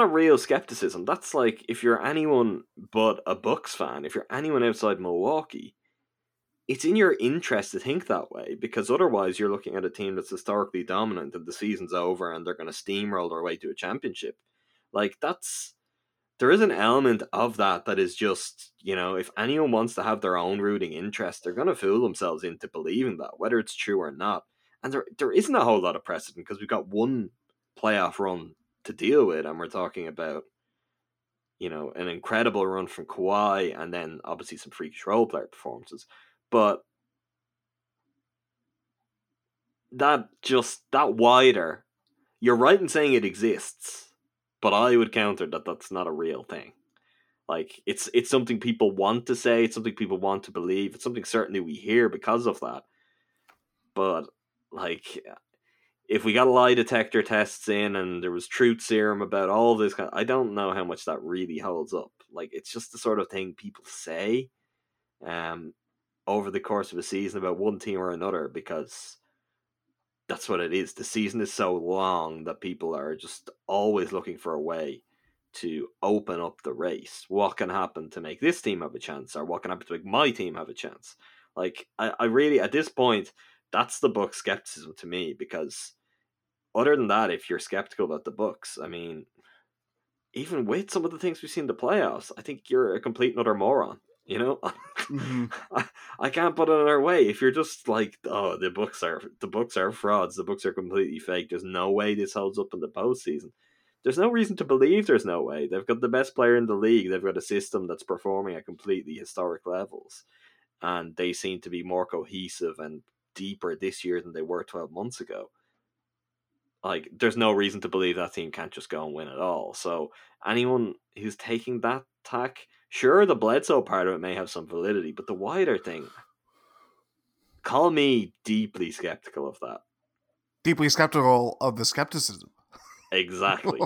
a real skepticism. That's like, if you're anyone but a Bucks fan, if you're anyone outside Milwaukee, it's in your interest to think that way, because otherwise you're looking at a team that's historically dominant and the season's over and they're going to steamroll their way to a championship. Like, there is an element of that is just, you know, if anyone wants to have their own rooting interest, they're going to fool themselves into believing that, whether it's true or not. And there isn't a whole lot of precedent, because we've got one playoff run to deal with, and we're talking about, you know, an incredible run from Kawhi, and then obviously some freakish role player performances. But that wider, you're right in saying it exists, but I would counter that that's not a real thing. Like, it's something people want to say, it's something people want to believe, it's something certainly we hear because of that. But, like, if we got lie detector tests in and there was truth serum about all this, I don't know how much that really holds up. Like, it's just the sort of thing people say over the course of a season about one team or another, because that's what it is. The season is so long that people are just always looking for a way to open up the race. What can happen to make this team have a chance, or what can happen to make my team have a chance? Like, I really, at this point, That's the Bucks skepticism to me, because other than that, if you're skeptical about the Bucks, I mean, even with some of the things we've seen in the playoffs, I think you're a complete and utter moron. You know, mm-hmm. I can't put it another way. If you're just like, oh, the Bucks are frauds, the Bucks are completely fake, there's no way this holds up in the postseason. There's no reason to believe there's no way. They've got the best player in the league. They've got a system that's performing at completely historic levels, and they seem to be more cohesive and deeper this year than they were 12 months ago. Like, there's no reason to believe that team can't just go and win at all. So anyone who's taking that tack, sure, the Bledsoe part of it may have some validity, but the wider thing, call me deeply skeptical of that. Deeply skeptical of the skepticism. Exactly.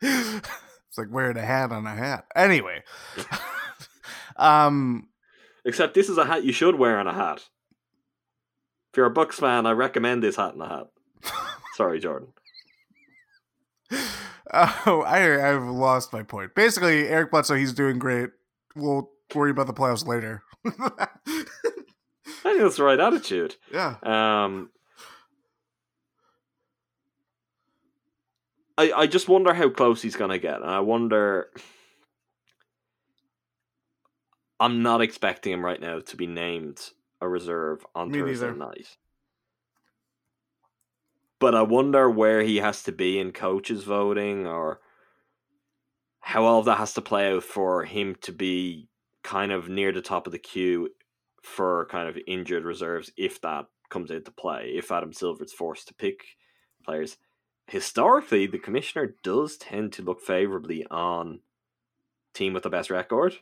It's like wearing a hat on a hat. Anyway. Except this is a hat you should wear on a hat. If you're a Bucks fan, I recommend this hat and a hat. Sorry, Jordan. Oh, I've lost my point. Basically, Eric Bledsoe, he's doing great. We'll worry about the playoffs later. I think that's the right attitude. Yeah. I just wonder how close he's going to get. And I wonder... I'm not expecting him right now to be named a reserve on Thursday night. But I wonder where he has to be in coaches voting, or how all of that has to play out for him to be kind of near the top of the queue for kind of injured reserves, if that comes into play, if Adam Silver's forced to pick players. Historically, the commissioner does tend to look favorably on team with the best record.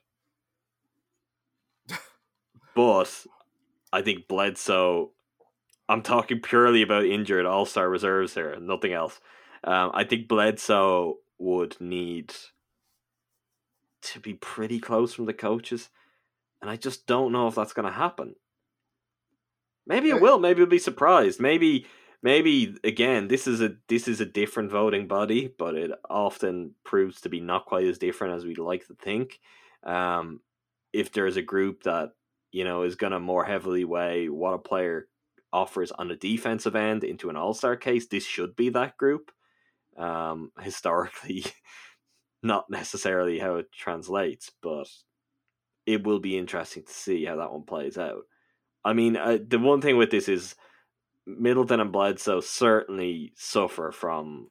But I think Bledsoe... I'm talking purely about injured all-star reserves here, nothing else. I think Bledsoe would need to be pretty close from the coaches, and I just don't know if that's going to happen. Maybe it will. Maybe we'll be surprised. Maybe again, this is a different voting body, but it often proves to be not quite as different as we'd like to think. If there's a group that, you know, is going to more heavily weigh what a player offers on a defensive end into an all-star case, this should be that group. Historically, not necessarily how it translates, but it will be interesting to see how that one plays out. I mean, the one thing with this is Middleton and Bledsoe certainly suffer from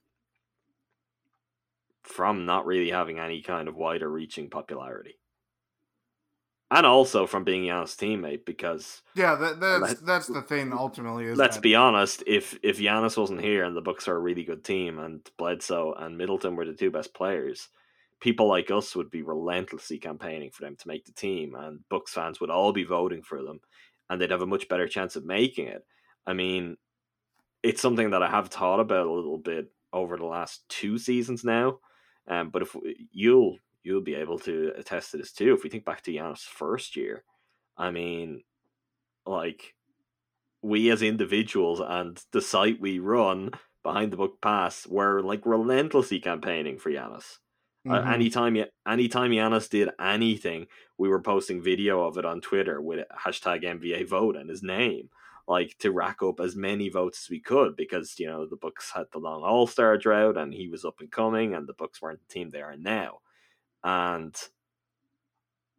not really having any kind of wider reaching popularity. And also from being Giannis' teammate, because... Yeah, that's the thing, ultimately. Let's be honest, if Giannis wasn't here and the Bucks are a really good team and Bledsoe and Middleton were the two best players, people like us would be relentlessly campaigning for them to make the team, and Bucks fans would all be voting for them, and they'd have a much better chance of making it. I mean, it's something that I have thought about a little bit over the last two seasons now, but if you'll be able to attest to this too. If we think back to Giannis' first year, I mean, like, we as individuals and the site we run, Behind the Book Pass, were like relentlessly campaigning for Giannis. Mm-hmm. Anytime Giannis did anything, we were posting video of it on Twitter with hashtag NBA vote and his name, like, to rack up as many votes as we could, because, you know, the Bucks had the long all-star drought and he was up and coming, and the Bucks weren't the team they are now. And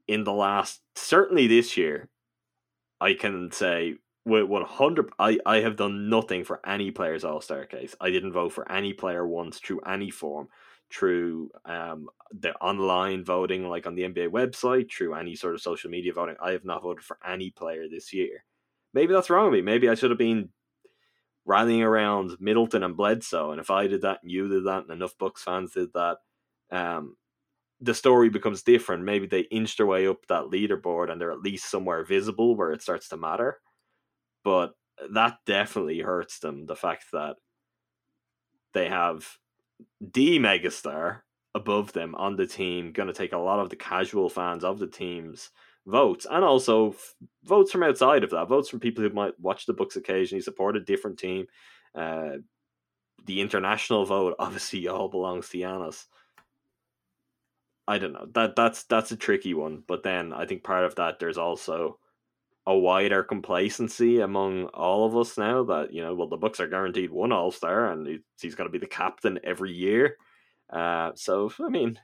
in the last, certainly this year, I can say with 100%, I have done nothing for any player's all-star case. I didn't vote for any player once through any form, through the online voting, like on the NBA website, through any sort of social media voting. I have not voted for any player this year. Maybe that's wrong with me. Maybe I should have been rallying around Middleton and Bledsoe. And if I did that and you did that and enough Bucks fans did that, the story becomes different. Maybe they inch their way up that leaderboard and they're at least somewhere visible where it starts to matter. But that definitely hurts them, the fact that they have the megastar above them on the team, going to take a lot of the casual fans of the team's votes, and also votes from outside of that, votes from people who might watch the Bucks occasionally, support a different team. The international vote, obviously, all belongs to Giannis. I don't know. That's a tricky one. But then I think part of that, there's also a wider complacency among all of us now that, you know, well, the Bucks are guaranteed one All-Star and he's going to be the captain every year. So, I mean,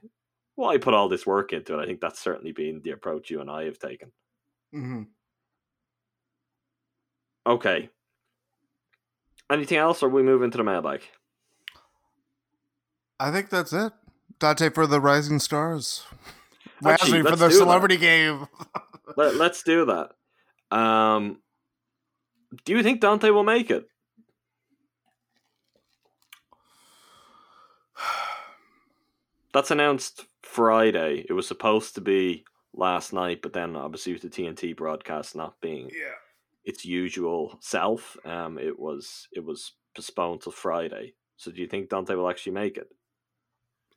why put all this work into it? I think that's certainly been the approach you and I have taken. Mm-hmm. Okay. Anything else, or we move into the mailbag? I think that's it. Dante for the Rising Stars. Actually, for the celebrity game. Let's do that. Do you think Dante will make it? That's announced Friday. It was supposed to be last night, but then obviously with the TNT broadcast not being its usual self, it was postponed till Friday. So do you think Dante will actually make it?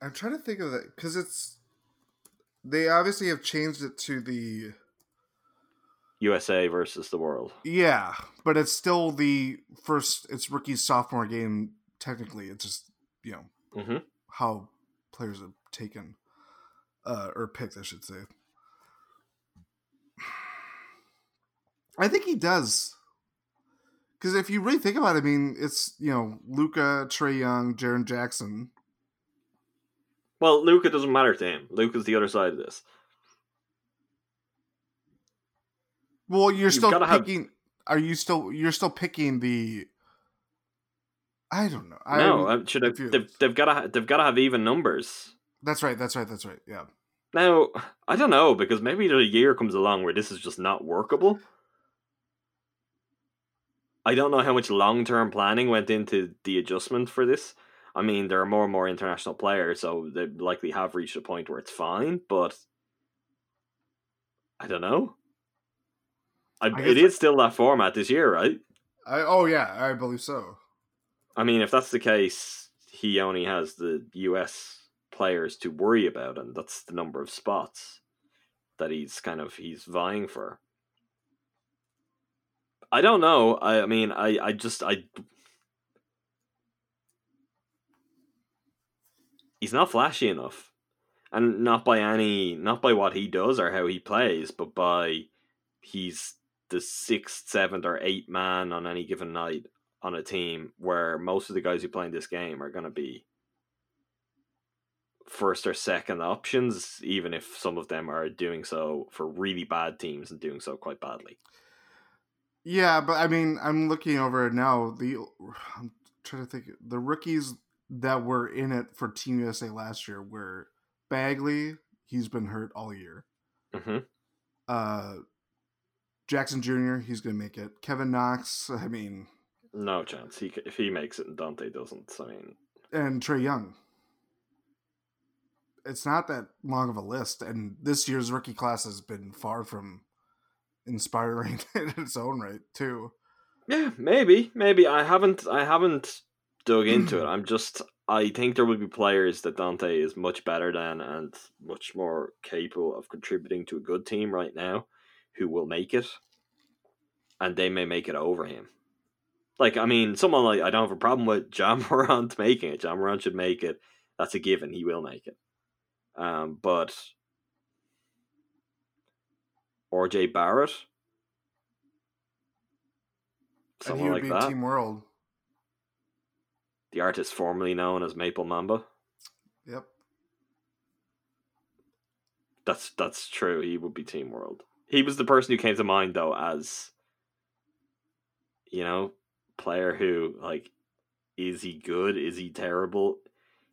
I'm trying to think of that, because they obviously have changed it to the USA versus the world. Yeah, but it's still it's rookie's sophomore game. Technically, it's just, you know, how players are taken, or picked, I should say. I think he does. Because if you really think about it, I mean, it's, you know, Luka, Trey Young, Jaron Jackson. Well, Luka doesn't matter to him. Luka's the other side of this. Well, you're still picking the, I don't know. They've got to have even numbers. That's right. Yeah. Now, I don't know, because maybe the year comes along where this is just not workable. I don't know how much long-term planning went into the adjustment for this. I mean, there are more and more international players, so they likely have reached a point where it's fine, but I don't know. It is still that format this year, right? I believe so. I mean, if that's the case, he only has the US players to worry about, and that's the number of spots that he's vying for. I don't know. I mean, he's not flashy enough, and not by what he does or how he plays, but by he's the 6th, 7th, or 8th man on any given night on a team where most of the guys who play in this game are going to be 1st or 2nd options, even if some of them are doing so for really bad teams and doing so quite badly. Yeah, but I mean, I'm looking over it now. I'm trying to think. The rookies that were in it for Team USA last year were Bagley. He's been hurt all year. Mm-hmm. Jackson Jr., he's going to make it. Kevin Knox, I mean... No chance. If he makes it and Dante doesn't, I mean... And Trae Young. It's not that long of a list, and this year's rookie class has been far from... inspiring in its own right too. Yeah, maybe. I haven't dug into it. I think there will be players that Dante is much better than and much more capable of contributing to a good team right now who will make it, and they may make it over him. Like, I mean, someone like, I don't have a problem with Ja Morant making it. Ja Morant should make it. That's a given. He will make it. But RJ Barrett, someone like that. Team World, the artist formerly known as Maple Mamba. Yep, that's true. He would be Team World. He was the person who came to mind though, as, you know, player who, like, is he good? Is he terrible?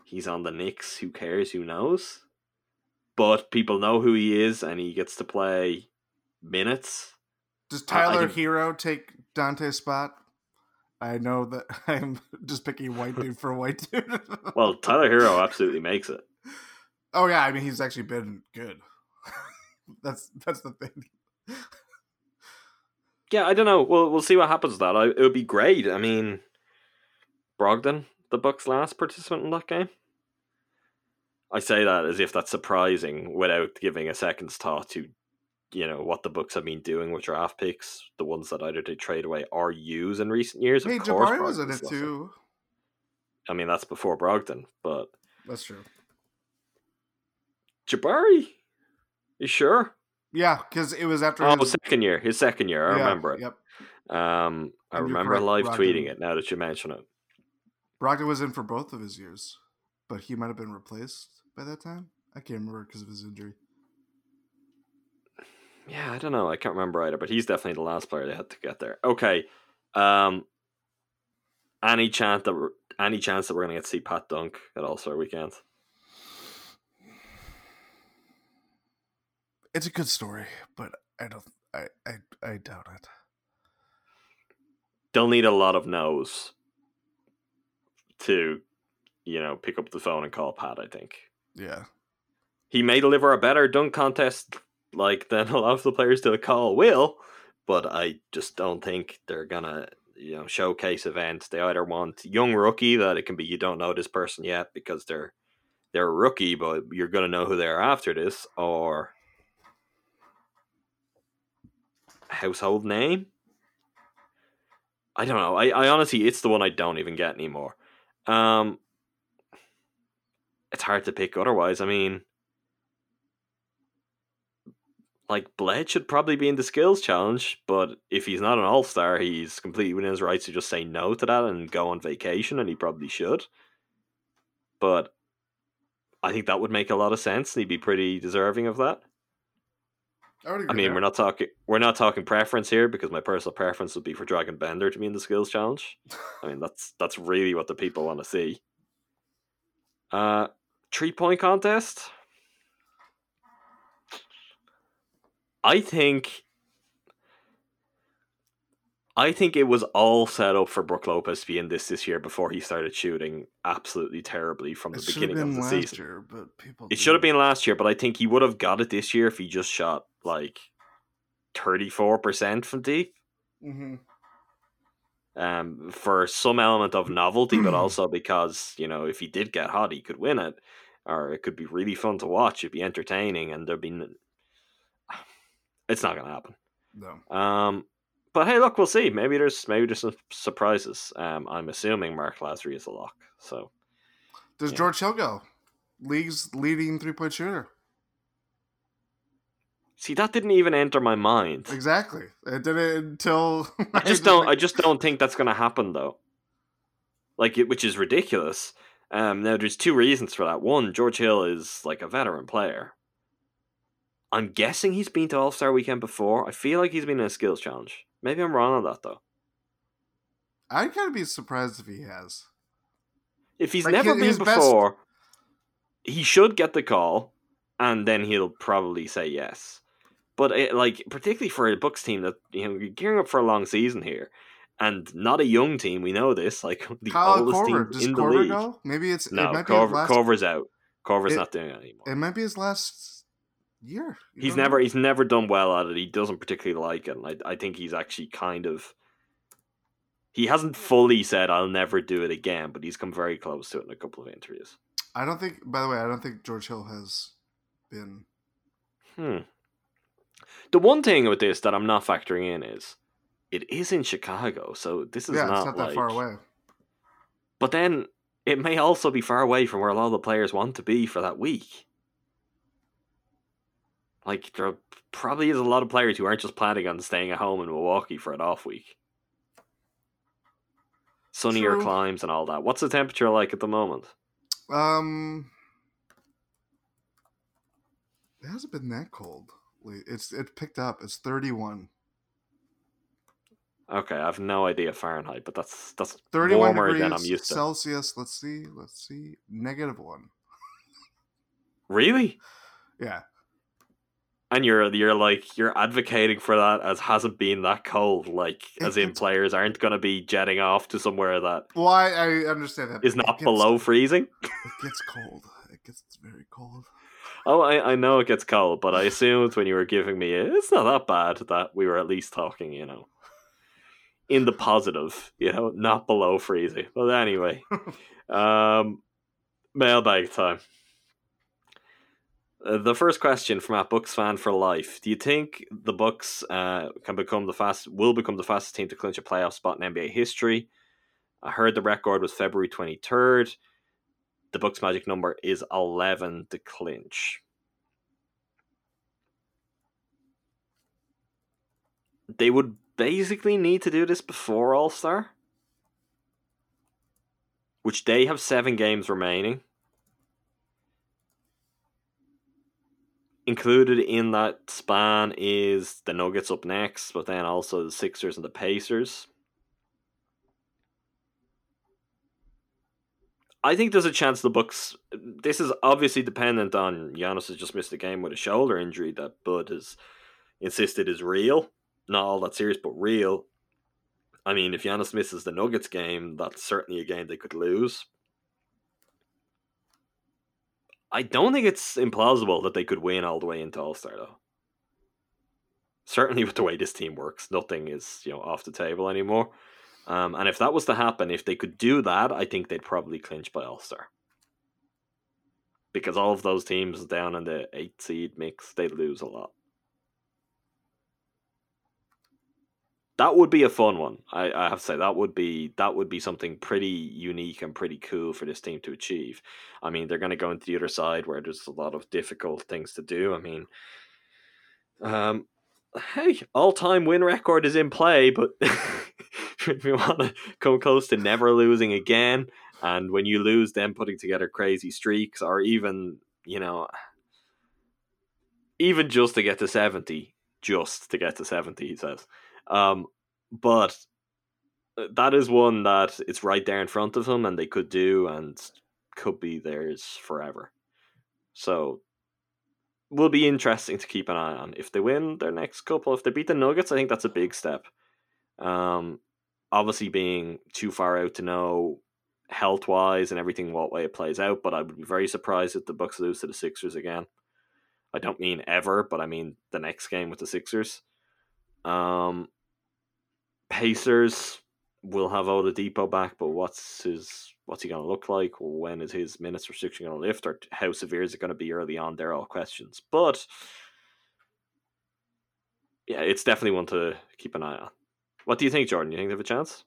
He's on the Knicks. Who cares? Who knows? But people know who he is, and he gets to play minutes. Does Tyler Hero take Dante's spot? I know that I'm just picking white dude for white dude. Well, Tyler Hero absolutely makes it. Oh yeah, I mean, he's actually been good. That's the thing. Yeah, I don't know. We'll see what happens to that. It would be great. I mean, Brogdon, the Bucks' last participant in that game. I say that as if that's surprising without giving a second's thought to, you know, what the Bucks have been doing with draft picks, the ones that either they trade away or use in recent years. Hey, Jabari was in it too. I mean, that's before Brogdon, but... That's true. Jabari? You sure? Yeah, because it was after his second year. I remember it. Yep. I remember live tweeting it now that you mention it. Brogdon was in for both of his years, but he might have been replaced by that time. I can't remember because of his injury. Yeah, I don't know. I can't remember either, but he's definitely the last player they had to get there. Okay. Any chance that we're going to get to see Pat dunk at All-Star Weekend? It's a good story, but I doubt it. They'll need a lot of no's to, pick up the phone and call Pat, I think. Yeah. He may deliver a better dunk contest than a lot of the players to the call will, but I just don't think they're going to, showcase events. They either want young rookie that it can be, you don't know this person yet because they're a rookie, but you're going to know who they are after this, or household name. I don't know. I honestly, it's the one I don't even get anymore. It's hard to pick otherwise. I mean, Bled should probably be in the skills challenge, but if he's not an all-star, he's completely within his rights to just say no to that and go on vacation, and he probably should. But I think that would make a lot of sense, and he'd be pretty deserving of that. I mean, we're not talking preference here, because my personal preference would be for Dragan Bender to be in the skills challenge. I mean, that's really what the people want to see. 3-point contest. I think it was all set up for Brook Lopez to be in this year before he started shooting absolutely terribly from the beginning of the season. It should have been last year, but I think he would have got it this year if he just shot 34% from deep. Mm-hmm. For some element of novelty, but also because, if he did get hot, he could win it, or it could be really fun to watch. It'd be entertaining, and there'd be... It's not going to happen. No. But hey, look, we'll see. Maybe there's some surprises. I'm assuming Mark Lazary is a lock. So, does George Hill go? League's leading 3-point shooter. See, that didn't even enter my mind. Exactly, it didn't until I just don't think that's going to happen though. Which is ridiculous. Now, there's two reasons for that. One, George Hill is a veteran player. I'm guessing he's been to All-Star Weekend before. I feel like he's been in a skills challenge. Maybe I'm wrong on that, though. I'd kind of be surprised if he has. If he's never been before, he should get the call, and then he'll probably say yes. But, particularly for a Bucks team that, you're gearing up for a long season here, and not a young team, we know this. The oldest team in the league. Does Corver go? Maybe it's... No, Corver's out. Corver's not doing it anymore. It might be his last... year. He's never done well at it. He doesn't particularly like it, and I think he's actually he hasn't fully said I'll never do it again, but he's come very close to it in a couple of interviews. I don't think George Hill has been. The one thing with this that I'm not factoring in is it is in Chicago, so this is it's not that far away. But then it may also be far away from where a lot of the players want to be for that week. There probably is a lot of players who aren't just planning on staying at home in Milwaukee for an off week. Sunnier climbs and all that. What's the temperature like at the moment? It hasn't been that cold. It's picked up. It's 31. Okay, I have no idea Fahrenheit, but that's 31 warmer than I'm used to. Celsius. Let's see. -1. Really? Yeah. And you're advocating for that as hasn't been that cold, as in players aren't going to be jetting off to somewhere that. Well, I understand that is not below freezing. It gets cold. It gets very cold. Oh, I know it gets cold, but I assumed when you were giving me it's not that bad that we were at least talking, in the positive, not below freezing. But anyway, mailbag time. The first question from at Bucks Fan for Life: do you think the Bucks will become the fastest team to clinch a playoff spot in NBA history? I heard the record was February 23rd. The Bucks' magic number is 11 to clinch. they would basically need to do this before All-Star, which they have 7 games remaining. Included in that span is the Nuggets up next, but then also the Sixers and the Pacers. I think there's a chance the Bucks. This is obviously dependent on Giannis has just missed a game with a shoulder injury that Bud has insisted is real. Not all that serious, but real. I mean, if Giannis misses the Nuggets game, that's certainly a game they could lose. I don't think it's implausible that they could win all the way into All-Star, though. Certainly with the way this team works, nothing is, off the table anymore. And if that was to happen, if they could do that, I think they'd probably clinch by All-Star. Because all of those teams down in the 8 seed mix, they'd lose a lot. That would be a fun one. I have to say that would be something pretty unique and pretty cool for this team to achieve. I mean, they're going to go into the other side where there's a lot of difficult things to do. I mean, hey, all-time win record is in play, but if you want to come close to never losing again, and when you lose, then putting together crazy streaks, or even just to get to 70, he says. But that is one that it's right there in front of them, and they could do and could be theirs forever. So will be interesting to keep an eye on. If they win their next couple, if they beat the Nuggets, I think that's a big step. Obviously being too far out to know health-wise and everything, what way it plays out, but I would be very surprised if the Bucks lose to the Sixers again. I don't mean ever, but I mean the next game with the Sixers. Pacers will have Oladipo back, but what's he going to look like? When is his minutes restriction going to lift, or how severe is it going to be early on? They're all questions, but yeah, it's definitely one to keep an eye on. What do you think, Jordan? You think they have a chance?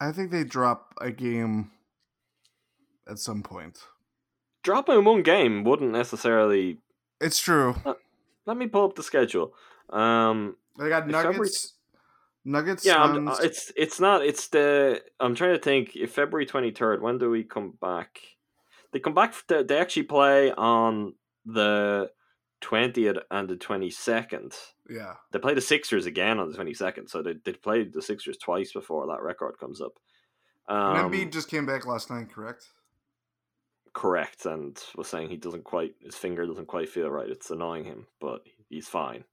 I think they drop a game at some point. Dropping one game wouldn't necessarily. It's true. Let me pull up the schedule. They got Nuggets. Nuggets. Yeah, it's not. It's the. I'm trying to think. If February 23rd, when do we come back? They come back. They actually play on the 20th and the 22nd. Yeah. They play the Sixers again on the 22nd. So they played the Sixers twice before that record comes up. Embiid just came back last night, correct? Correct, and was saying his finger doesn't quite feel right. It's annoying him, but he's fine.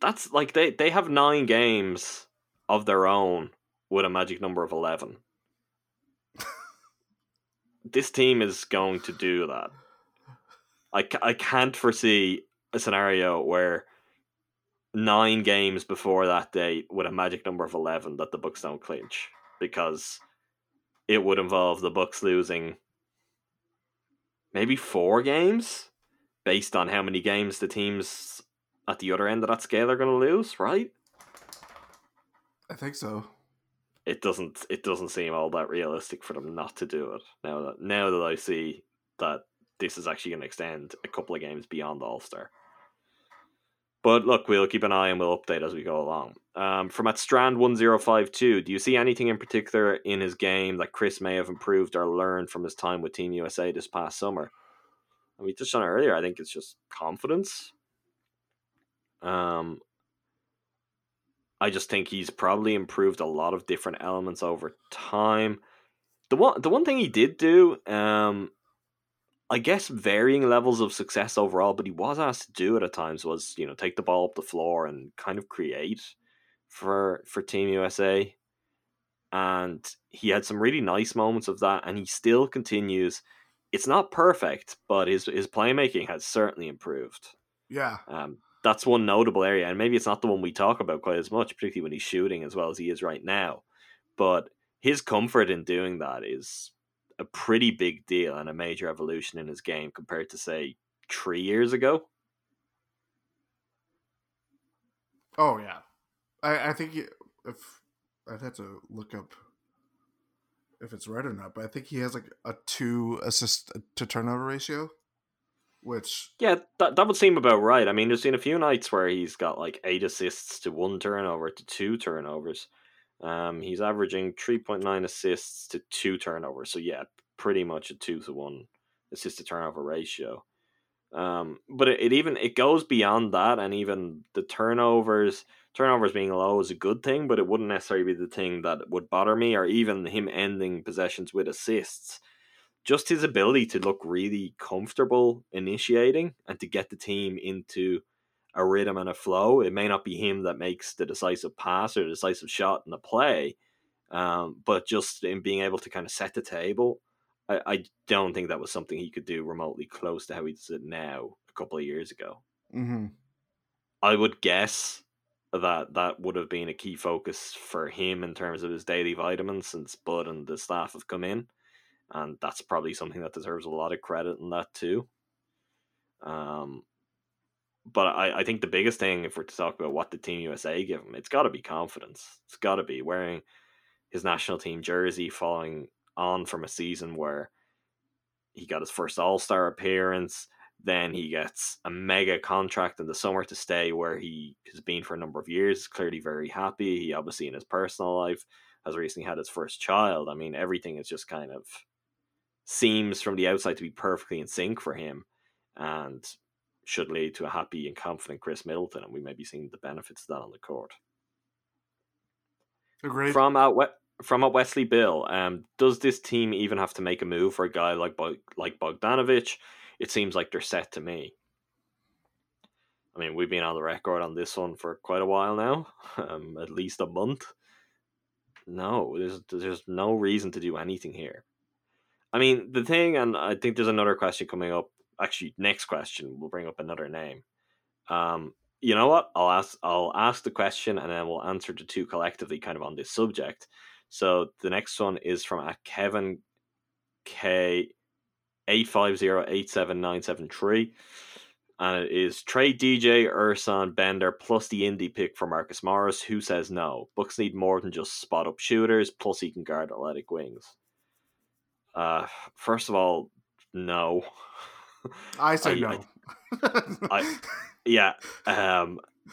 That's like they have 9 games of their own with a magic number of 11. This team is going to do that. I can't foresee a scenario where 9 games before that date with a magic number of 11 that the Bucks don't clinch, because it would involve the Bucks losing maybe 4 games based on how many games the teams at the other end of that scale are going to lose, right? I think so. It doesn't seem all that realistic for them not to do it. Now that I see that this is actually going to extend a couple of games beyond All-Star. But look, we'll keep an eye and we'll update as we go along. From at Strand1052, do you see anything in particular in his game that Khris may have improved or learned from his time with Team USA this past summer? And we touched on it earlier. I think it's just confidence. I just think he's probably improved a lot of different elements over time. The one thing he did do, I guess varying levels of success overall, but he was asked to do it at times, was, take the ball up the floor and kind of create for Team USA. And he had some really nice moments of that, and he still continues. It's not perfect, but his playmaking has certainly improved. Yeah. That's one notable area, and maybe it's not the one we talk about quite as much, particularly when he's shooting as well as he is right now. But his comfort in doing that is a pretty big deal and a major evolution in his game compared to, say, 3 years ago. Oh yeah, I think I'd have to look up if it's red or not, but I think he has like a 2-assist-to-turnover ratio, which... Yeah, that would seem about right. I mean, there's been a few nights where he's got like 8 assists to 1 turnover to 2 turnovers. He's averaging 3.9 assists to 2 turnovers. So yeah, pretty much a 2-to-1 assist-to-turnover ratio. But it goes beyond that, and even the turnovers being low is a good thing, but it wouldn't necessarily be the thing that would bother me, or even him ending possessions with assists. Just his ability to look really comfortable initiating and to get the team into a rhythm and a flow. It may not be him that makes the decisive pass or the decisive shot in the play, but just in being able to kind of set the table, I don't think that was something he could do remotely close to how he does it now a couple of years ago. Mm-hmm. I would guess that would have been a key focus for him in terms of his daily vitamins since Bud and the staff have come in. And that's probably something that deserves a lot of credit in that too. But I think the biggest thing, if we're to talk about what the Team USA give him, it's got to be confidence. It's got to be wearing his national team jersey, following on from a season where he got his first All-Star appearance, then he gets a mega contract in the summer to stay where he has been for a number of years, clearly very happy. He obviously in his personal life has recently had his first child. I mean, everything is just kind of seems from the outside to be perfectly in sync for him and should lead to a happy and confident Khris Middleton, and we may be seeing the benefits of that on the court. Agreed. From a Wesley Bill, does this team even have to make a move for a guy like Bogdanović? It seems like they're set to me. I mean, we've been on the record on this one for quite a while now, at least a month. No, there's no reason to do anything here. I mean, the thing, and I think there's another question coming up. Actually, next question, we'll bring up another name. You know what? I'll ask the question, and then we'll answer the two collectively kind of on this subject. So the next one is from a Kevin K 850-87973, and it is trade DJ, Ersan, Bender, plus the indie pick for Marcus Morris. Who says no? Bucks need more than just spot-up shooters, plus he can guard athletic wings. First of all, no. I say no.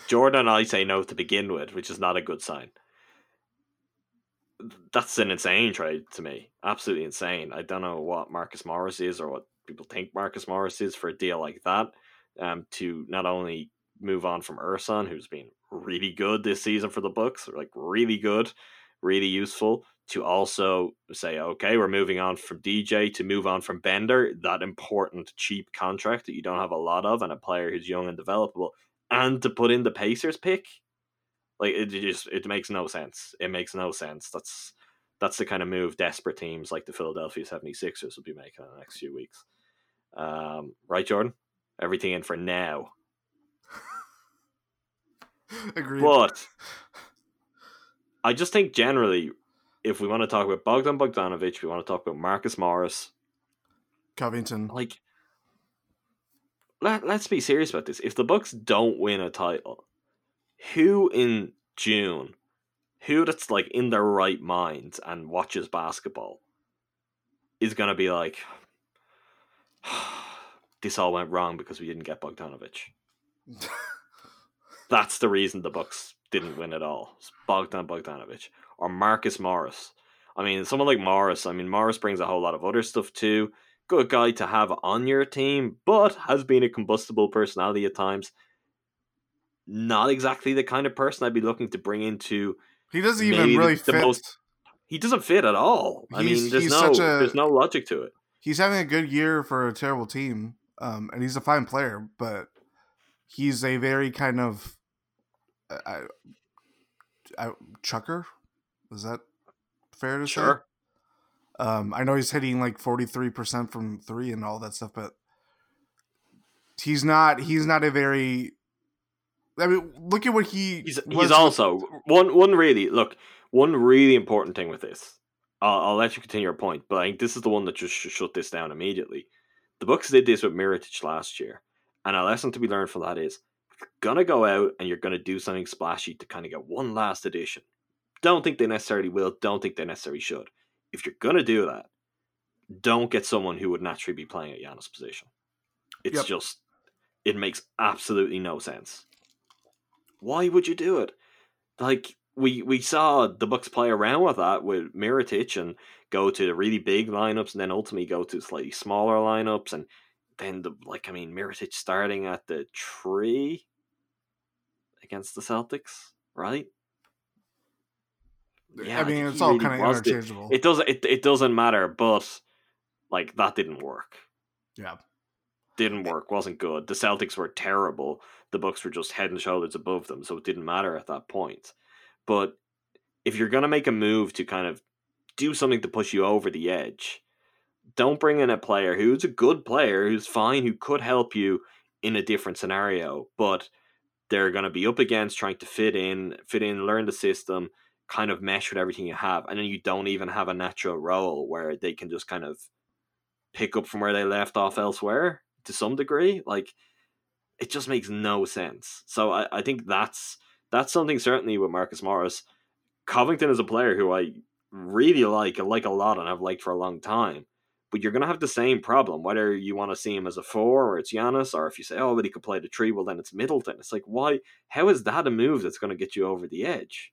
Jordan and I say no to begin with, which is not a good sign. That's an insane trade to me. Absolutely insane. I don't know what Marcus Morris is or what people think Marcus Morris is for a deal like that. To not only move on from Ersan, who's been really good this season for the Bucks, like really good, really useful, to also say, okay, we're moving on from DJ, to move on from Bender, that important cheap contract that you don't have a lot of, and a player who's young and developable, and to put in the Pacers pick. Like, it makes no sense. It makes no sense. That's the kind of move desperate teams like the Philadelphia 76ers will be making in the next few weeks. Right, Jordan? Everything in for now. Agreed. But I just think generally, if we want to talk about Bogdan Bogdanović, we want to talk about Marcus Morris, Covington. Like, let's be serious about this. If the Bucks don't win a title, who in June, who that's like in their right mind and watches basketball, is going to be like, this all went wrong because we didn't get Bogdanović? That's the reason the Bucks didn't win at all. It's Bogdan Bogdanović or Marcus Morris. I mean, someone like Morris, Morris brings a whole lot of other stuff too. Good guy to have on your team, but has been a combustible personality at times. Not exactly the kind of person I'd be looking to bring into. He doesn't even really fit. He doesn't fit at all. There's no logic to it. He's having a good year for a terrible team, and he's a fine player, but he's a very kind of chucker. Is that fair to say? Sure. I know he's hitting like 43% from three and all that stuff, but he's not a very. I mean, look at what he's also one really important thing with this. I'll let you continue your point, but I think this is the one that just shut this down immediately. The Bucks did this with Mirotić last year, and a lesson to be learned from that is, if you're gonna go out and you're gonna do something splashy to kind of get one last edition, don't think they necessarily will, don't think they necessarily should. if you're going to do that, don't get someone who would naturally be playing at Giannis' position. It's just, it makes absolutely no sense. Why would you do it? Like, we saw the Bucks play around with that with Mirotić and go to really big lineups and then ultimately go to slightly smaller lineups. And then, Mirotić starting at the 3 against the Celtics, right? Yeah, I mean, it's all really kind of interchangeable. It doesn't matter, but that didn't work. Yeah. Didn't work, wasn't good. The Celtics were terrible. The Bucks were just head and shoulders above them, so it didn't matter at that point. But if you're going to make a move to kind of do something to push you over the edge, don't bring in a player who's a good player, who's fine, who could help you in a different scenario, but they're going to be up against trying to fit in, learn the system, kind of mesh with everything you have, and then you don't even have a natural role where they can just kind of pick up from where they left off elsewhere to some degree. It just makes no sense. So I think that's something certainly with Marcus Morris. Covington is a player who I really like a lot and have liked for a long time, but you're going to have the same problem, whether you want to see him as a 4 or it's Giannis, or if you say, oh, but he could play the 3, well, then it's Middleton. It's why? How is that a move that's going to get you over the edge?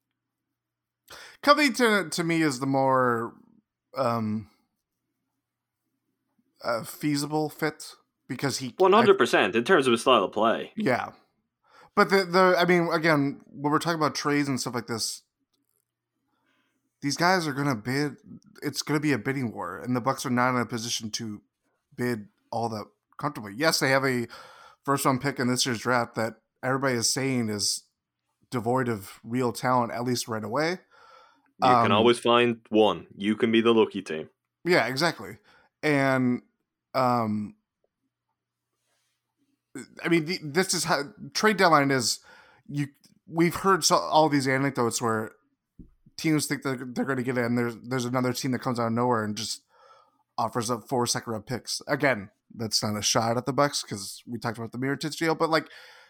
Covington to me is the more feasible fit because he 100% in terms of his style of play. Yeah, but again, when we're talking about trades and stuff like this, these guys are gonna bid. It's gonna be a bidding war, and the Bucks are not in a position to bid all that comfortably. Yes, they have a first-round pick in this year's draft that everybody is saying is devoid of real talent, at least right away. You can always find one. You can be the lucky team. Yeah, exactly. And this is how trade deadline is. We've heard all these anecdotes where teams think that they're going to get it, and there's another team that comes out of nowhere and just offers up 4 second-round picks. Again, that's not a shot at the Bucks because we talked about the Mirotić deal, but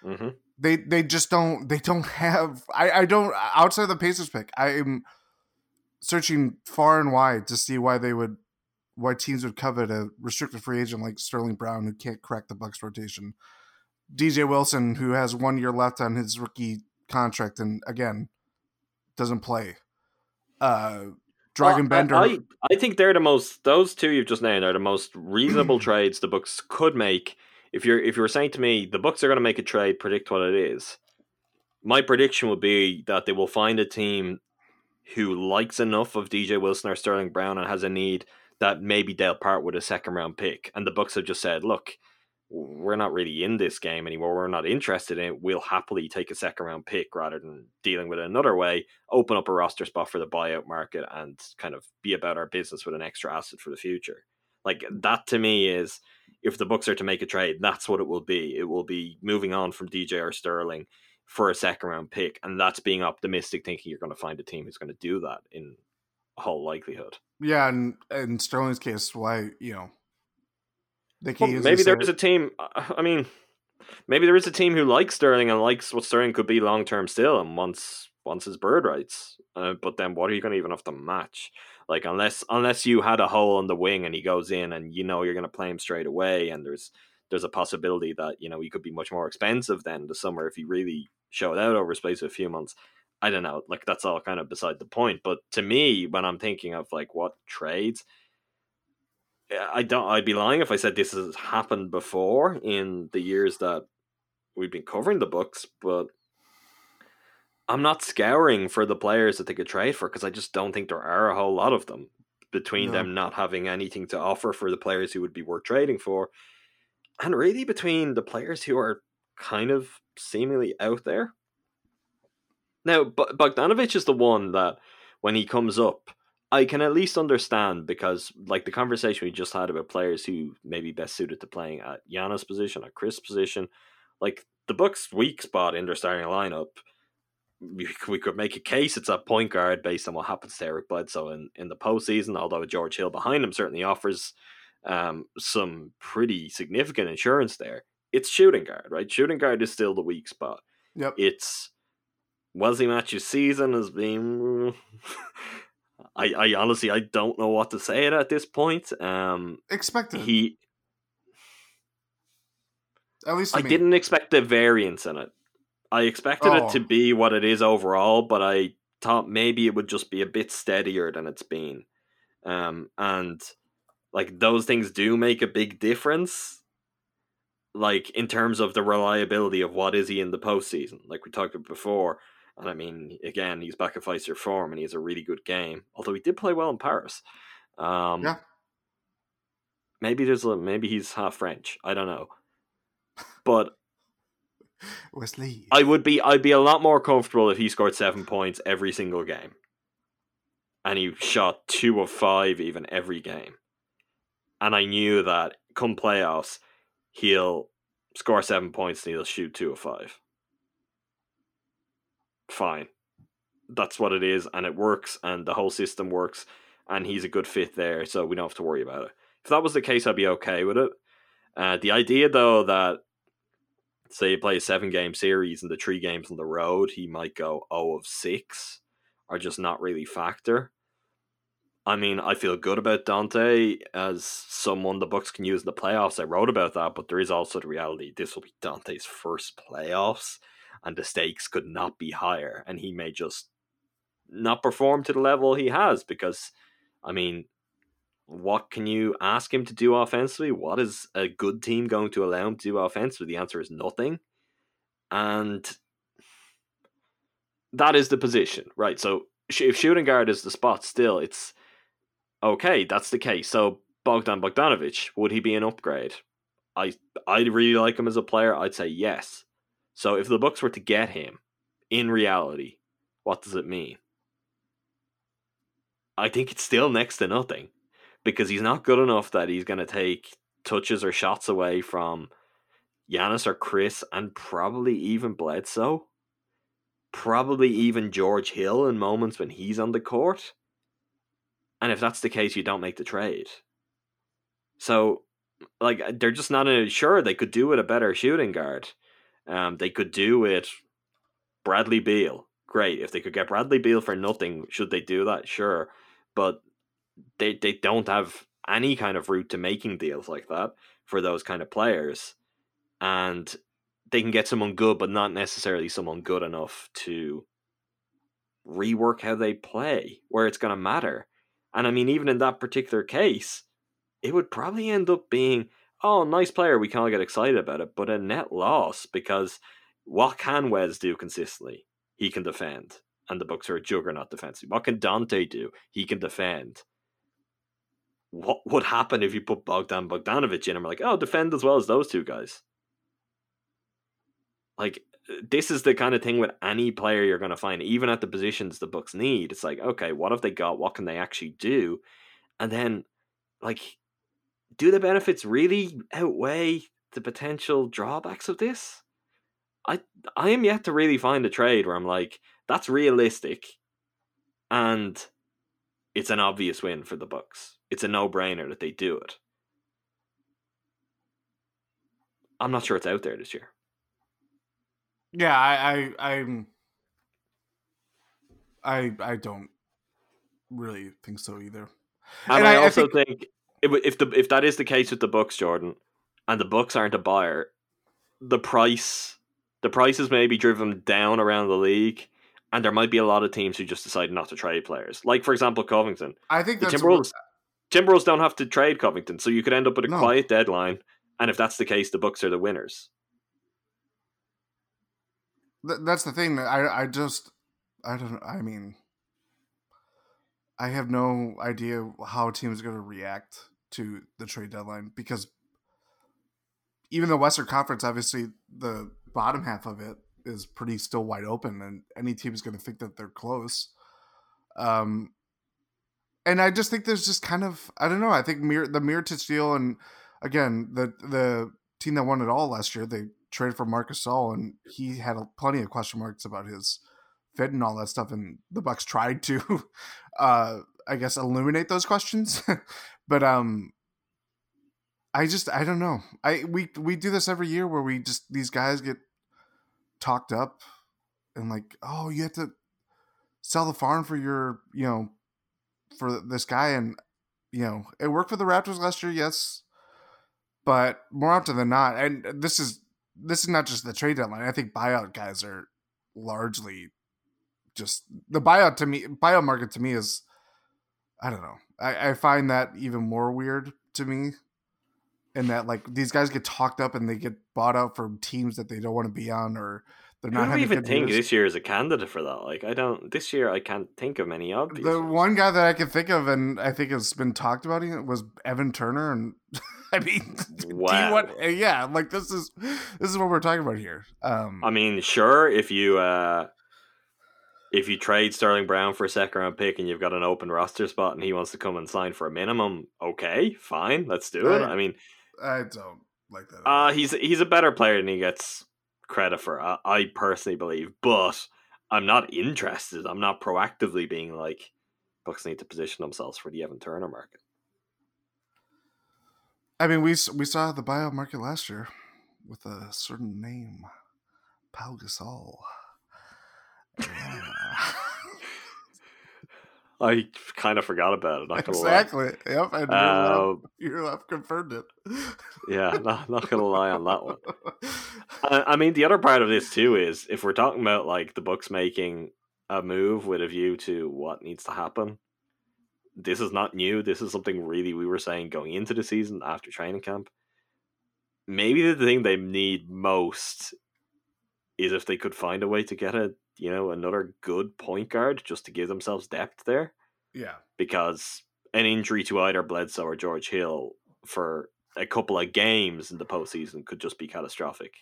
mm-hmm. They just don't. They don't have. I don't. Outside of the Pacers pick, I am searching far and wide to see why teams would covet a restricted free agent like Sterling Brown, who can't crack the Bucks rotation, DJ Wilson, who has 1 year left on his rookie contract and again doesn't play. Dragan Bender. I think they're the most. Those two you've just named are the most reasonable trades the Bucks could make. If you were saying to me, the Bucks are going to make a trade, predict what it is, my prediction would be that they will find a team who likes enough of DJ Wilson or Sterling Brown and has a need that maybe they'll part with a second-round pick. And the Bucks have just said, look, we're not really in this game anymore. We're not interested in it. We'll happily take a second-round pick rather than dealing with it another way, open up a roster spot for the buyout market and kind of be about our business with an extra asset for the future. That to me is... if the Bucks are to make a trade, that's what it will be. It will be moving on from DJ or Sterling for a second-round pick, and that's being optimistic, thinking you're going to find a team who's going to do that in all likelihood. Yeah, and in Sterling's case, why, they can't use maybe there is a team. Maybe there is a team who likes Sterling and likes what Sterling could be long-term still, and wants his bird rights. But then, what are you going to even have to match? Unless you had a hole on the wing and he goes in and you're going to play him straight away, and there's a possibility that he could be much more expensive than the summer if he really showed out over space of a few months. I don't know. That's all kind of beside the point. But to me, when I'm thinking of what trades, I'd be lying if I said this has happened before in the years that we've been covering the Bucks, but I'm not scouring for the players that they could trade for because I just don't think there are a whole lot of them between them not having anything to offer for the players who would be worth trading for. And really between the players who are kind of seemingly out there. Now, Bogdanović is the one that when he comes up, I can at least understand because the conversation we just had about players who may be best suited to playing at Giannis' position, at Khris' position, the Bucks' weak spot in their starting lineup, we could make a case it's a point guard based on what happens to Eric Bledsoe in the postseason, although George Hill behind him certainly offers some pretty significant insurance there. It's shooting guard, right? Shooting guard is still the weak spot. Yep. It's Wesley Matthews' season has been... I honestly, I don't know what to say at this point. Expected. At least I didn't expect the variance in it. I expected it to be what it is overall, but I thought maybe it would just be a bit steadier than it's been. And like those things do make a big difference, like in terms of the reliability of what is he in the postseason, like we talked about before. And I mean, again, he's back at Pfizer form and he has a really good game, although he did play well in Paris. Yeah. Maybe he's half French. I don't know. But Wesley, I'd be a lot more comfortable if he scored 7 points every single game, and he shot 2 of 5 even every game. And I knew that come playoffs, he'll score 7 points and he'll shoot 2 of 5. Fine, that's what it is, and it works, and the whole system works, and he's a good fit there, so we don't have to worry about it. If that was the case, I'd be okay with it. The idea, though, that say you play a 7-game series and the 3 games on the road, he might go 0 of 6 are just not really factor. I mean, I feel good about Dante as someone the Bucks can use in the playoffs. I wrote about that, but there is also the reality this will be Dante's first playoffs and the stakes could not be higher, and he may just not perform to the level he has because, I mean, what can you ask him to do offensively? What is a good team going to allow him to do offensively? The answer is nothing. And that is the position, right? So if shooting guard is the spot still, it's okay, that's the case. So Bogdan Bogdanović, would he be an upgrade? I really like him as a player. I'd say yes. So if the Bucks were to get him, in reality, what does it mean? I think it's still next to nothing, because he's not good enough that he's going to take touches or shots away from Giannis or Khris and probably even Bledsoe. Probably even George Hill in moments when he's on the court. And if that's the case, you don't make the trade. So, like, they're just not sure. They could do with a better shooting guard. They could do with Bradley Beal. Great. If they could get Bradley Beal for nothing, should they do that? Sure. But they don't have any kind of route to making deals like that for those kind of players, and they can get someone good but not necessarily someone good enough to rework how they play where it's going to matter. And I mean, even in that particular case, it would probably end up being, oh, nice player, we can't get excited about it, but a net loss, because what can Wes do consistently? He can defend, and the Bucks are a juggernaut defensively. What can Dante do? He can defend. What would happen if you put Bogdan Bogdanović in and we're like, oh, defend as well as those two guys? Like, this is the kind of thing with any player you're going to find, even at the positions the Bucks need. It's like, okay, what have they got? What can they actually do? And then, like, do the benefits really outweigh the potential drawbacks of this? I am yet to really find a trade where I'm like, that's realistic, and it's an obvious win for the Bucks. It's a no-brainer that they do it. I'm not sure it's out there this year. Yeah, I don't really think so either. And I also think if that is the case with the Bucks, Jordan, and the Bucks aren't a buyer, the prices may be driven down around the league. And there might be a lot of teams who just decide not to trade players. Like, for example, Covington. I think that's Timberwolves don't have to trade Covington, so you could end up with a quiet deadline. And if that's the case, the Bucks are the winners. That's the thing that I have no idea how teams are going to react to the trade deadline, because even the Western Conference, obviously, the bottom half of it is pretty still wide open, and any team is going to think that they're close. And I just think there's just kind of, I don't know. I think the Mirotić deal, and again, the team that won it all last year, they traded for Marcus Gasol, and he had plenty of question marks about his fit and all that stuff. And the Bucks tried to, I guess, illuminate those questions. But I don't know. We do this every year where we just, these guys get talked up and like, oh, you have to sell the farm for your, for this guy. And, you know, it worked for the Raptors last year, yes, but more often than not, and this is not just the trade deadline. I think buyout guys are largely just the buyout market to me is, I don't know. I find that even more weird to me, and that like these guys get talked up and they get bought out for teams that they don't want to be on, or they're not. I don't even think this year is a candidate for that. Like this year I can't think of many obvious. The one guy that I can think of, and I think has been talked about, was Evan Turner. And I mean, wow. Yeah, like this is what we're talking about here. I mean, sure, if you trade Sterling Brown for a second round pick and you've got an open roster spot and he wants to come and sign for a minimum, okay, fine, let's do it. I mean, I don't like that. He's a better player than he gets credit for, I personally believe, but I'm not interested. I'm not proactively being like, Bucks need to position themselves for the Evan Turner market. I mean, we saw the buyout market last year with a certain name, Pau Gasol. I kind of forgot about it. Not gonna exactly. Lie. Yep. And your left confirmed it. Yeah, not gonna lie on that one. I mean, the other part of this too is if we're talking about like the Bucks making a move with a view to what needs to happen, this is not new. This is something really we were saying going into the season after training camp. Maybe the thing they need most is if they could find a way to get a, you know, another good point guard just to give themselves depth there. Yeah. Because an injury to either Bledsoe or George Hill for a couple of games in the postseason could just be catastrophic.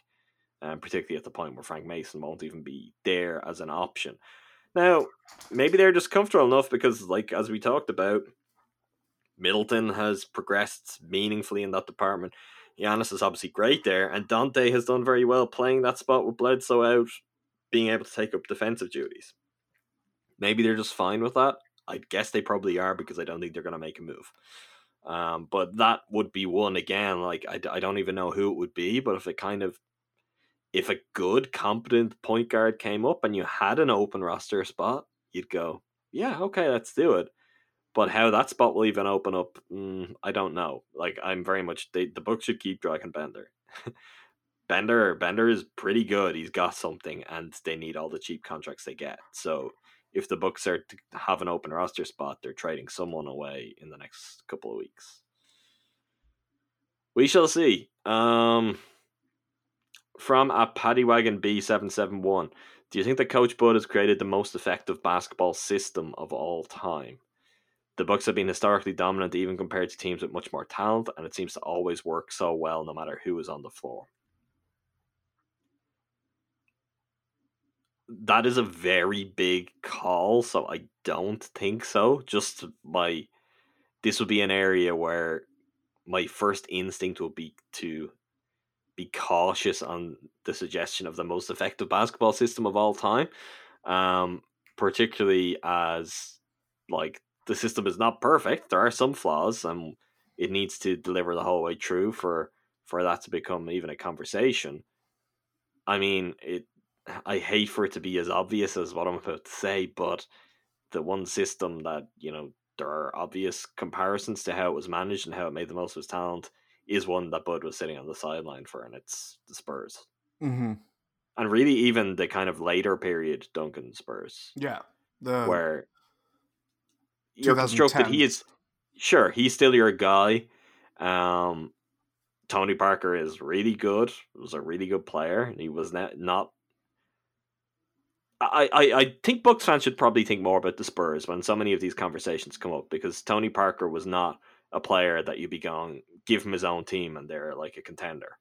Particularly at the point where Frank Mason won't even be there as an option. Now, maybe they're just comfortable enough because, like, as we talked about, Middleton has progressed meaningfully in that department. Giannis is obviously great there, and Dante has done very well playing that spot with Bledsoe out, being able to take up defensive duties. Maybe they're just fine with that. I guess they probably are because I don't think they're going to make a move. But that would be one, again, like, I don't even know who it would be, but if a good, competent point guard came up and you had an open roster spot, you'd go, yeah, okay, let's do it. But how that spot will even open up, I don't know. Like, I'm very much... The Bucks should keep Dragan Bender. Bender is pretty good. He's got something, and they need all the cheap contracts they get. So if the Bucks are to have an open roster spot, they're trading someone away in the next couple of weeks. We shall see. From a Paddywagon B771, do you think that Coach Bud has created the most effective basketball system of all time? The Bucks have been historically dominant even compared to teams with much more talent, and it seems to always work so well no matter who is on the floor. That is a very big call, so I don't think so. This would be an area where my first instinct would be to be cautious on the suggestion of the most effective basketball system of all time, particularly as like the system is not perfect. There are some flaws, and it needs to deliver the whole way through for that to become even a conversation. I mean, I hate for it to be as obvious as what I'm about to say, but the one system that, you know, there are obvious comparisons to how it was managed and how it made the most of his talent is one that Bud was sitting on the sideline for, and it's the Spurs. Mm-hmm. And really even the kind of later period Duncan Spurs. Yeah. Where you're constructed, he is... Sure, he's still your guy. Tony Parker is really good. He was a really good player. He was not... I think Bucks fans should probably think more about the Spurs when so many of these conversations come up, because Tony Parker was not a player that you'd be going, give him his own team and they're like a contender.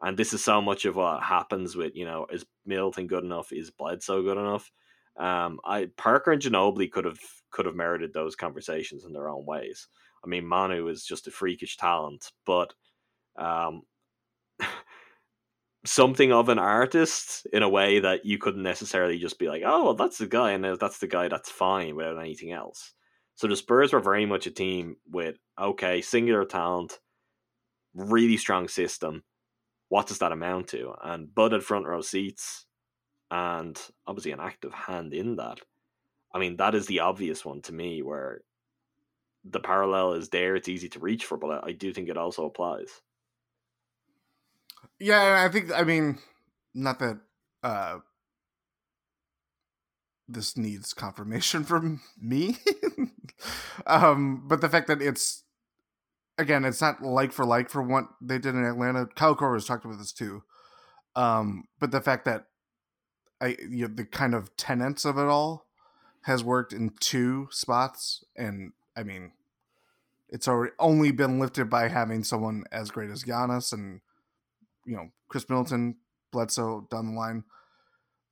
And this is so much of what happens with, you know, is Middleton good enough? Is Bledsoe good enough? Parker and Ginobili could have merited those conversations in their own ways. I mean, Manu is just a freakish talent, but something of an artist in a way that you couldn't necessarily just be like, oh, well, that's the guy, and if that's the guy, that's fine, without anything else. So the Spurs were very much a team with, okay, singular talent, really strong system. What does that amount to? And Bud had front row seats and obviously an active hand in that. I mean, that is the obvious one to me, where the parallel is there. It's easy to reach for, but I do think it also applies. Yeah, I think, I mean, not that this needs confirmation from me, but the fact that it's, again, it's not like for what they did in Atlanta. Kyle Corver has talked about this too. But the fact that the kind of tenets of it all has worked in two spots. And I mean, it's already only been lifted by having someone as great as Giannis and, Khris Middleton, Bledsoe down the line.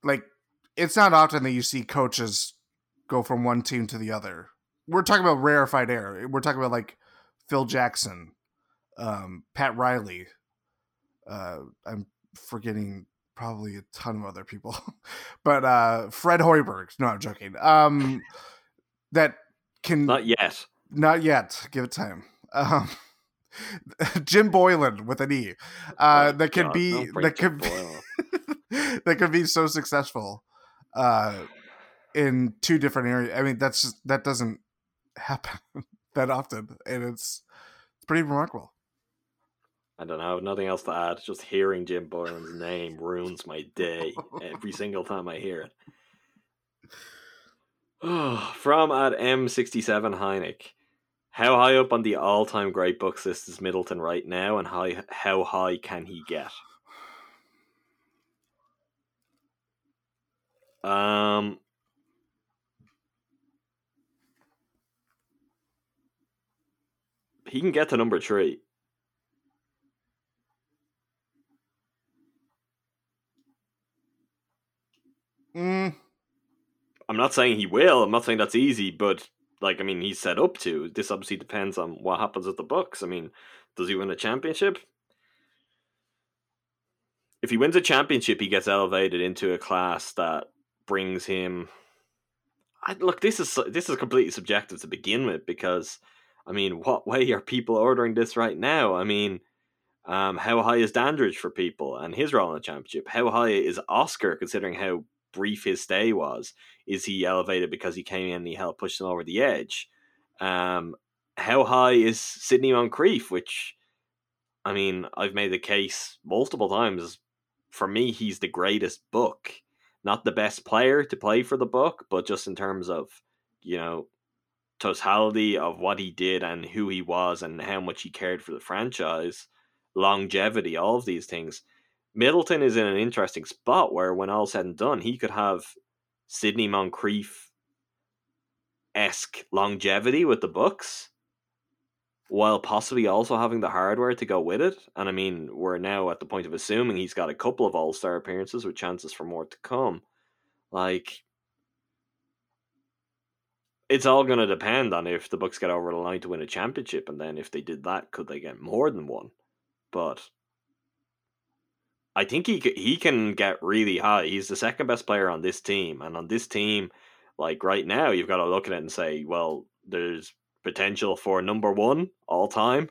Like, it's not often that you see coaches go from one team to the other. We're talking about rarefied air. We're talking about like Phil Jackson, Pat Riley. I'm forgetting probably a ton of other people, but Fred Hoiberg. No, I'm joking. That can not yet. Give it time. Jim Boylan with an E. That could be so successful in two different areas. I mean, that doesn't happen that often, and it's pretty remarkable. I don't know, nothing else to add. Just hearing Jim Boylan's name ruins my day every single time I hear it. From at M67 Heineck. How high up on the all-time great books list is Middleton right now, and how high can he get? He can get to number 3. I'm not saying he will. I'm not saying that's easy, but like, I mean, he's set up to. This obviously depends on what happens at the Bucks. I mean, does he win a championship? If he wins a championship, he gets elevated into a class that brings him. Look, this is completely subjective to begin with, because I mean, what way are people ordering this right now? I mean, how high is Dandridge for people and his role in the championship? How high is Oscar, considering how brief his stay was? Is he elevated because he came in and he helped push them over the edge? How high is Sidney Moncrief, which, I mean, I've made the case multiple times. For me, he's the greatest Buck. Not the best player to play for the Buck, but just in terms of, totality of what he did and who he was and how much he cared for the franchise, longevity, all of these things. Middleton is in an interesting spot where, when all said and done, he could have Sidney Moncrief-esque longevity with the Bucks, while possibly also having the hardware to go with it. And I mean, we're now at the point of assuming he's got a couple of All-Star appearances with chances for more to come. Like, it's all going to depend on if the Bucks get over the line to win a championship, and then if they did that, could they get more than one? But I think he can get really high. He's the second best player on this team. And on this team, like right now, you've got to look at it and say, well, there's potential for number 1 all time.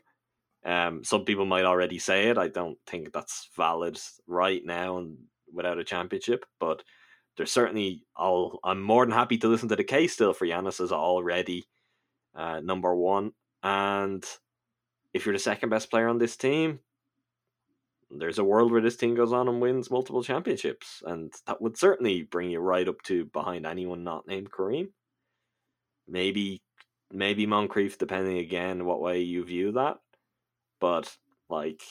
Some people might already say it. I don't think that's valid right now and without a championship. But there's certainly, I'm more than happy to listen to the case still for Giannis as already number 1. And if you're the second best player on this team, there's a world where this team goes on and wins multiple championships, and that would certainly bring you right up to behind anyone not named Kareem. Maybe Moncrief, depending again what way you view that. But like,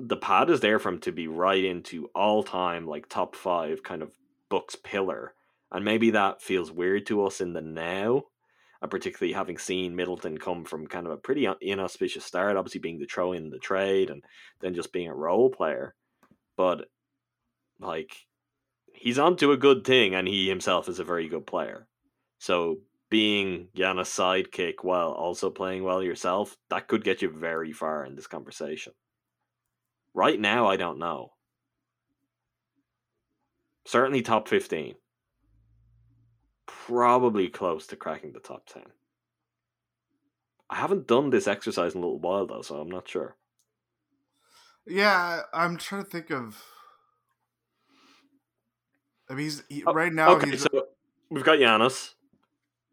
the pad is there for him to be right into all time, like top 5 kind of Bucks pillar, and maybe that feels weird to us in the now. And particularly having seen Middleton come from kind of a pretty inauspicious start, obviously being the throw in the trade and then just being a role player. But like, he's onto a good thing, and he himself is a very good player. So being Giannis' sidekick while also playing well yourself, that could get you very far in this conversation. Right now, I don't know. Certainly top 15. Probably close to cracking the top 10. I haven't done this exercise in a little while, though, so I'm not sure. Yeah, I'm trying to think of... I mean, right now... Okay, so we've got Giannis.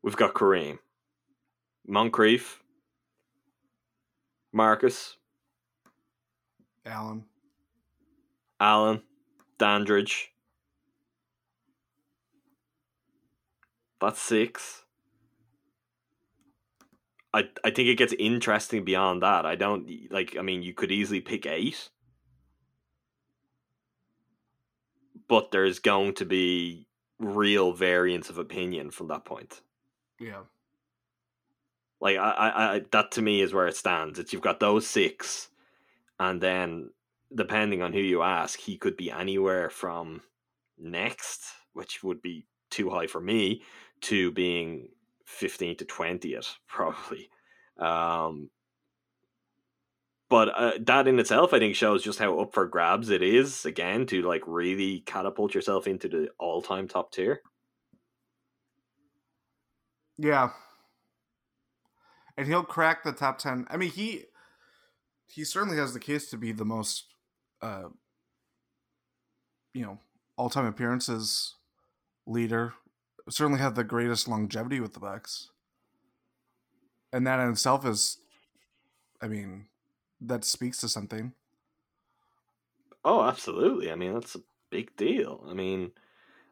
We've got Kareem. Moncrief, Marcus, Allen, Dandridge. That's six. I think it gets interesting beyond that. I don't like. I mean, you could easily pick eight, but there's going to be real variance of opinion from that point. Yeah. Like I that to me is where it stands. It's you've got those six, and then depending on who you ask, he could be anywhere from next, which would be too high for me, to being 15 to 20th probably. But that in itself, I think, shows just how up for grabs it is again to like really catapult yourself into the all-time top tier. Yeah. And he'll crack the top 10. I mean, he certainly has the case to be the most, all-time appearances leader. Certainly had the greatest longevity with the Bucks. And that in itself is, I mean, that speaks to something. Oh, absolutely. I mean, that's a big deal. I mean,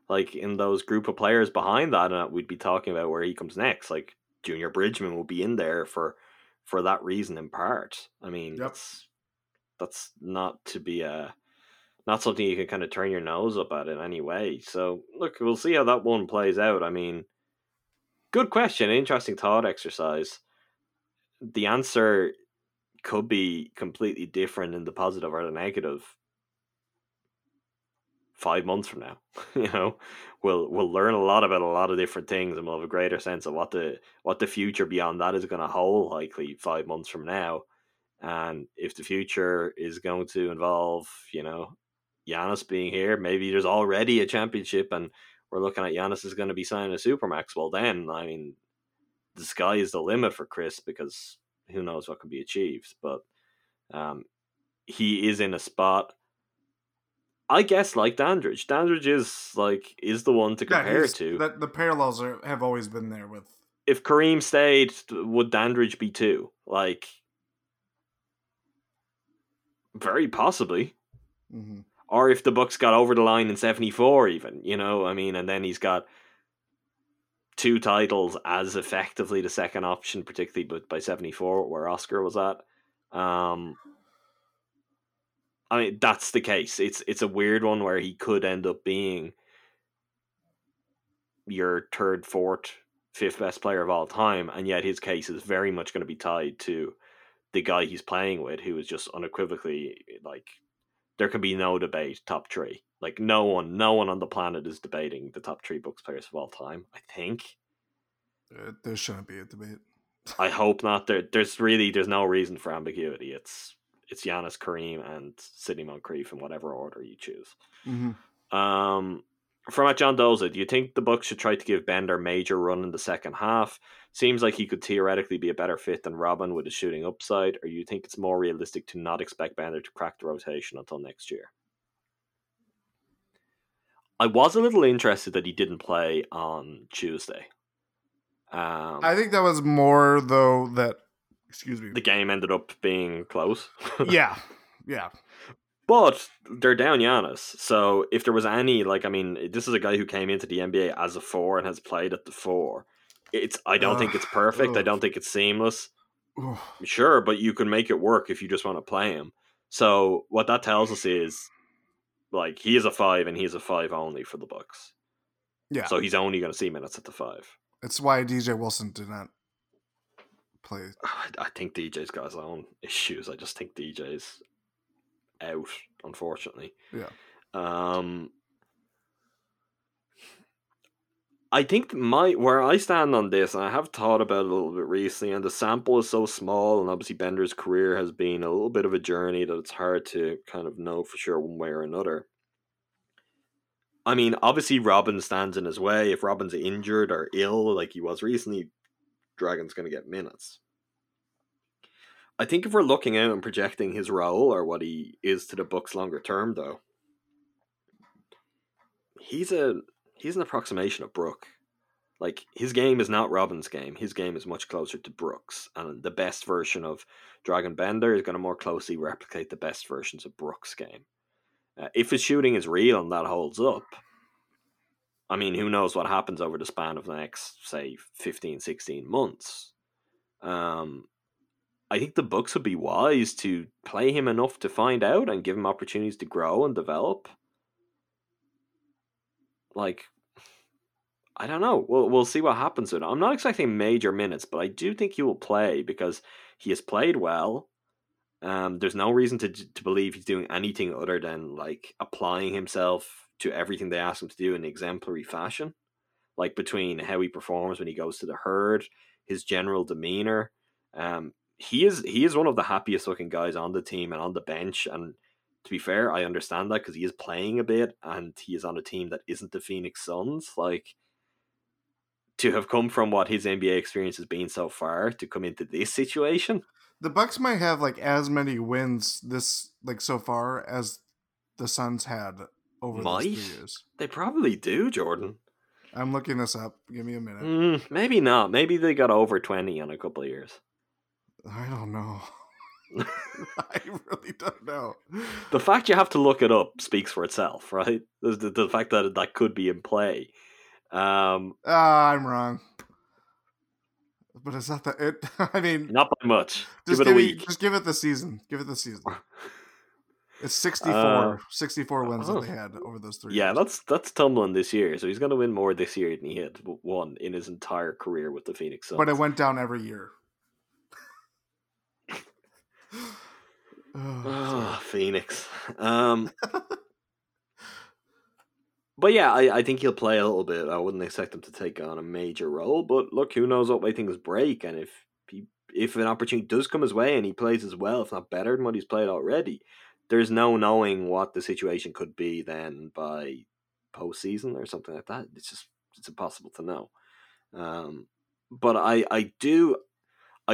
like in those group of players behind that, and we'd be talking about where he comes next, like Junior Bridgeman will be in there for that reason in part. I mean, yep. That's not to be not something you can kind of turn your nose up at in any way. So look, we'll see how that one plays out. I mean, good question. Interesting thought exercise. The answer could be completely different in the positive or the negative 5 months from now. We'll learn a lot about a lot of different things, and we'll have a greater sense of what the future beyond that is going to hold likely 5 months from now. And if the future is going to involve, Giannis being here, maybe there's already a championship and we're looking at Giannis is going to be signing a Supermax. Well, then, I mean, the sky is the limit for Khris, because who knows what can be achieved. But he is in a spot, I guess, like Dandridge. Dandridge is the one to compare to. The parallels have always been there with. If Kareem stayed, would Dandridge be two? Like, very possibly. Mm-hmm. Or if the Bucks got over the line in 74 even, I mean, and then he's got two titles as effectively the second option, particularly but by 74 where Oscar was at. I mean, that's the case. It's a weird one where he could end up being your third, fourth, fifth best player of all time, and yet his case is very much going to be tied to the guy he's playing with, who is just unequivocally, like, there can be no debate top three. Like, no one on the planet is debating the top three Bucks players of all time, I think. There shouldn't be a debate. I hope not. There's no reason for ambiguity. It's Giannis, Kareem, and Sidney Moncrief in whatever order you choose. Mm-hmm. From at John Doza, do you think the Bucks should try to give Bender a major run in the second half? Seems like he could theoretically be a better fit than Robin with his shooting upside, or you think it's more realistic to not expect Bender to crack the rotation until next year? I was a little interested that he didn't play on Tuesday. I think that was more, though, that... Excuse me. The game ended up being close. Yeah. But they're down Giannis. So if there was any, this is a guy who came into the NBA as a four and has played at the four. I don't think it's perfect. I don't think it's seamless. Sure, but you can make it work if you just want to play him. So what that tells us is, he is a five and he's a five only for the Bucks. Yeah. So he's only going to see minutes at the five. That's why DJ Wilson did not play. I think DJ's got his own issues. I just think DJ's out, unfortunately. Yeah. I think where I stand on this, and I have thought about it a little bit recently, and the sample is so small, and obviously Bender's career has been a little bit of a journey that it's hard to kind of know for sure one way or another. I mean, obviously Robin stands in his way. If Robin's injured or ill like he was recently, Dragon's going to get minutes. I think if we're looking out and projecting his role or what he is to the Bucks longer term, though, he's an approximation of Brook. Like, his game is not Robin's game. His game is much closer to Brook's. And the best version of Dragan Bender is going to more closely replicate the best versions of Brook's game. If his shooting is real and that holds up, I mean, who knows what happens over the span of the next, say, 15, 16 months. I think the Bucks would be wise to play him enough to find out and give him opportunities to grow and develop. Like, I don't know. We'll see what happens with him. I'm not expecting major minutes, but I do think he will play because he has played well. There's no reason to believe he's doing anything other than like applying himself to everything they ask him to do in exemplary fashion. Like between how he performs when he goes to the herd, his general demeanor. He is one of the happiest looking guys on the team and on the bench. And to be fair, I understand that because he is playing a bit and he is on a team that isn't the Phoenix Suns. Like, to have come from what his NBA experience has been so far to come into this situation. The Bucks might have like as many wins this like so far as the Suns had over the years. They probably do, Jordan. I'm looking this up. Give me a minute. Maybe not. Maybe they got over 20 in a couple of years. I don't know. I really don't know. The fact you have to look it up speaks for itself, right? The fact that that could be in play. I'm wrong. But is that it? I mean, not by much. Give it a week. Just give it the season. Give it the season. It's 64 wins that they had over those 3 years. Yeah, that's tumbling this year. So he's going to win more this year than he had won in his entire career with the Phoenix Suns. But it went down every year. Phoenix. But yeah, I think he'll play a little bit. I wouldn't expect him to take on a major role, but look, who knows what way things break, and if an opportunity does come his way and he plays as well, if not better than what he's played already, there's no knowing what the situation could be then by postseason or something like that. It's impossible to know. But I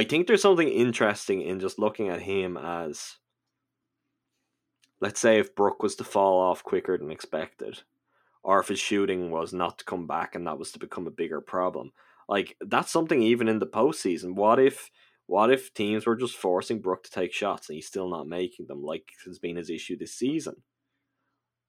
think there's something interesting in just looking at him as, let's say if Brook was to fall off quicker than expected, or if his shooting was not to come back and that was to become a bigger problem. Like, that's something even in the postseason. What if teams were just forcing Brook to take shots and he's still not making them, like has been his issue this season?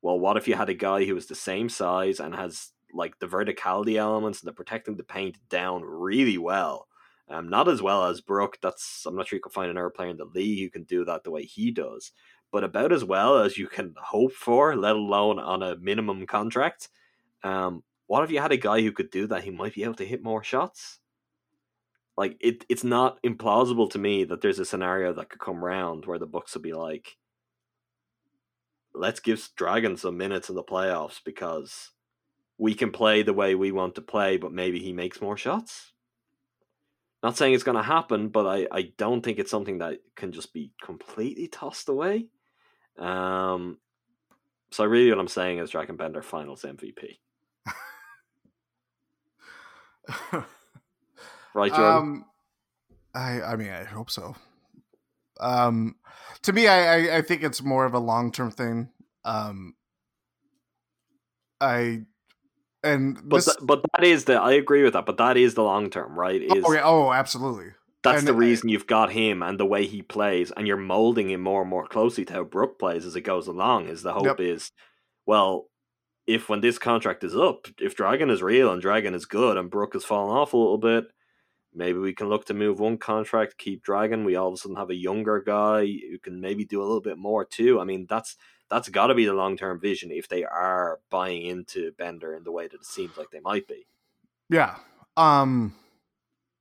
Well, what if you had a guy who was the same size and has like the verticality elements and the protecting the paint down really well? Not as well as Brook. I'm not sure you can find another player in the league who can do that the way he does, but about as well as you can hope for, let alone on a minimum contract. What if you had a guy who could do that? He might be able to hit more shots. Like, it's not implausible to me that there's a scenario that could come round where the Bucks would be like, let's give Dragan some minutes in the playoffs because we can play the way we want to play, but maybe he makes more shots. Not saying it's going to happen, but I don't think it's something that can just be completely tossed away. So really what I'm saying is Dragan Bender finals MVP. Right, Jordan? I mean, I hope so. To me, I think it's more of a long-term thing. I agree with that, but that is the long-term, right? Absolutely. That's the reason you've got him and the way he plays, and you're molding him more and more closely to how Brook plays as it goes along. Is the hope is, well, if when this contract is up, if Dragan is real and Dragan is good and Brook has fallen off a little bit, maybe we can look to move one contract, keep Dragan. We all of a sudden have a younger guy who can maybe do a little bit more too. I mean, that's got to be the long-term vision if they are buying into Bender in the way that it seems like they might be. Yeah.